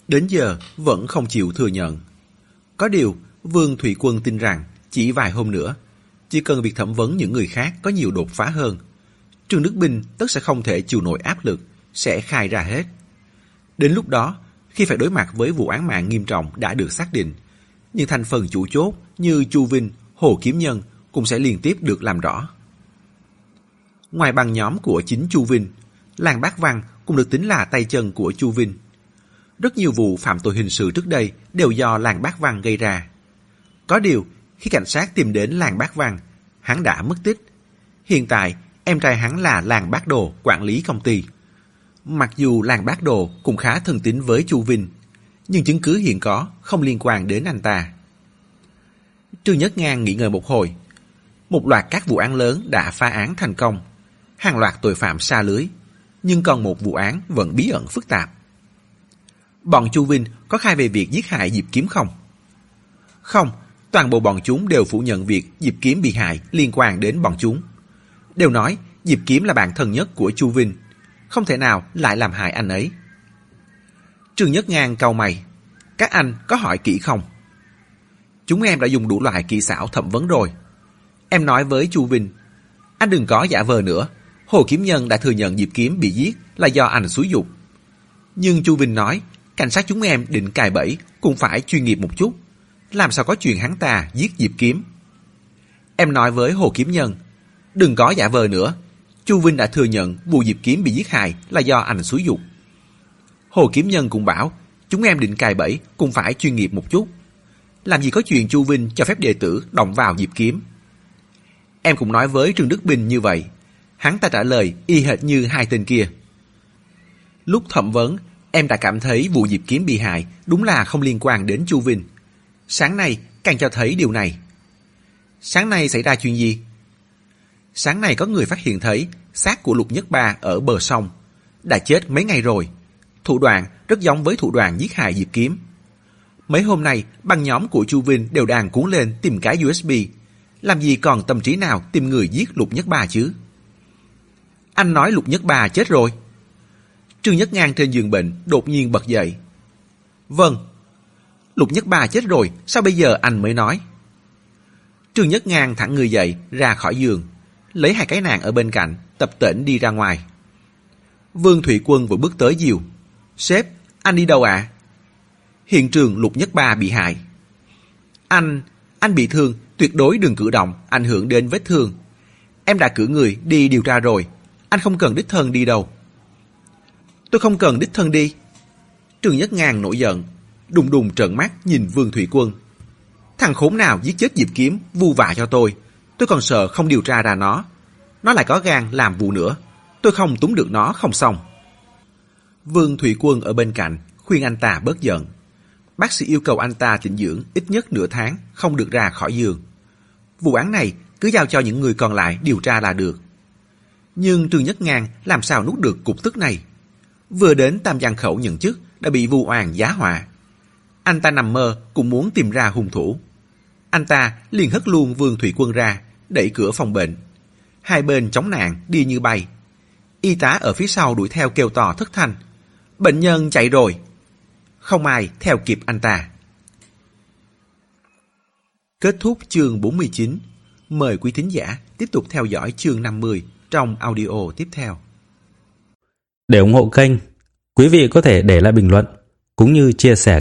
Đến giờ vẫn không chịu thừa nhận. Có điều, Vương Thủy Quân tin rằng chỉ vài hôm nữa, chỉ cần việc thẩm vấn những người khác có nhiều đột phá hơn, Trương Đức Bình tất sẽ không thể chịu nổi áp lực, sẽ khai ra hết. Đến lúc đó, khi phải đối mặt với vụ án mạng nghiêm trọng đã được xác định, những thành phần chủ chốt như Chu Vinh, Hồ Kiếm Nhân cũng sẽ liên tiếp được làm rõ. Ngoài băng nhóm của chính Chu Vinh, Làng Bát Văn cũng được tính là tay chân của Chu Vinh. Rất nhiều vụ phạm tội hình sự trước đây đều do Làng Bát Văn gây ra. Có điều, khi cảnh sát tìm đến Làng Bát Văn, hắn đã mất tích. Hiện tại, em trai hắn là Làng Bác Đồ quản lý công ty. Mặc dù Làng Bác Đồ cũng khá thân tín với Chu Vinh, nhưng chứng cứ hiện có không liên quan đến anh ta. Trương Nhất Ngang nghỉ ngơi một hồi. Một loạt các vụ án lớn đã phá án thành công, hàng loạt tội phạm sa lưới, nhưng còn một vụ án vẫn bí ẩn phức tạp. Bọn Chu Vinh có khai về việc giết hại Diệp Kiếm không? Không, toàn bộ bọn chúng đều phủ nhận việc Diệp Kiếm bị hại liên quan đến bọn chúng. Đều nói Diệp Kiếm là bạn thân nhất của Chu Vinh, không thể nào lại làm hại anh ấy. Trương Nhất Ngang cau mày, các anh có hỏi kỹ không? Chúng em đã dùng đủ loại kỹ xảo thẩm vấn rồi. Em nói với Chu Vinh, anh đừng có giả vờ nữa, Hồ Kiếm Nhân đã thừa nhận Diệp Kiếm bị giết là do anh xúi giục. Nhưng Chu Vinh nói, cảnh sát chúng em định cài bẫy cũng phải chuyên nghiệp một chút, làm sao có chuyện hắn ta giết Diệp Kiếm. Em nói với Hồ Kiếm Nhân, đừng có giả vờ nữa, Chu Vinh đã thừa nhận vụ Diệp Kiếm bị giết hại là do anh xúi giục. Hồ Kiếm Nhân cũng bảo, chúng em định cài bẫy cũng phải chuyên nghiệp một chút, làm gì có chuyện Chu Vinh cho phép đệ tử động vào Diệp Kiếm. Em cũng nói với Trương Đức Bình như vậy, hắn ta trả lời y hệt như hai tên kia. Lúc thẩm vấn, em đã cảm thấy vụ Diệp Kiếm bị hại đúng là không liên quan đến Chu Vinh. Sáng nay càng cho thấy điều này. Sáng nay xảy ra chuyện gì? Sáng nay có người phát hiện thấy xác của Lục Nhất Ba ở bờ sông, đã chết mấy ngày rồi. Thủ đoạn rất giống với thủ đoạn giết hại Diệp Kiếm. Mấy hôm nay, băng nhóm của Chu Vinh đều đang cuốn lên tìm cái u ét bê. Làm gì còn tâm trí nào tìm người giết Lục Nhất Ba chứ? Anh nói Lục Nhất Ba chết rồi. Trương Nhất Ngang trên giường bệnh đột nhiên bật dậy. Vâng, Lục Nhất Ba chết rồi, sao bây giờ anh mới nói? Trương Nhất Ngang thẳng người dậy ra khỏi giường, lấy hai cái nàng ở bên cạnh, tập tễnh đi ra ngoài. Vương Thủy Quân vừa bước tới dìu. Sếp, anh đi đâu ạ? À? Hiện trường Lục Nhất Ba bị hại. Anh, anh bị thương, tuyệt đối đừng cử động, ảnh hưởng đến vết thương. Em đã cử người đi điều tra rồi, anh không cần đích thân đi đâu. Tôi không cần đích thân đi. Trương Nhất Ngang nổi giận, đùng đùng trợn mắt nhìn Vương Thủy Quân. Thằng khốn nào giết chết Diệp Kiếm vu vạ cho tôi, tôi còn sợ không điều tra ra nó. Nó lại có gan làm vụ nữa, tôi không túm được nó không xong. Vương Thủy Quân ở bên cạnh khuyên anh ta bớt giận. Bác sĩ yêu cầu anh ta tĩnh dưỡng ít nhất nửa tháng, không được ra khỏi giường. Vụ án này cứ giao cho những người còn lại điều tra là được. Nhưng Trương Nhất Ngang làm sao nuốt được cục tức này? Vừa đến Tam Giang Khẩu nhận chức đã bị vu oan giá họa. Anh ta nằm mơ cũng muốn tìm ra hung thủ. Anh ta liền hất luôn Vương Thủy Quân ra, đẩy cửa phòng bệnh. Hai bên chống nạn đi như bay. Y tá ở phía sau đuổi theo kêu to thất thanh. Bệnh nhân chạy rồi. Không ai theo kịp anh ta. Kết thúc chương bốn mươi chín. Mời quý thính giả tiếp tục theo dõi chương năm mươi trong audio tiếp theo. Để ủng hộ kênh, quý vị có thể để lại bình luận cũng như chia sẻ,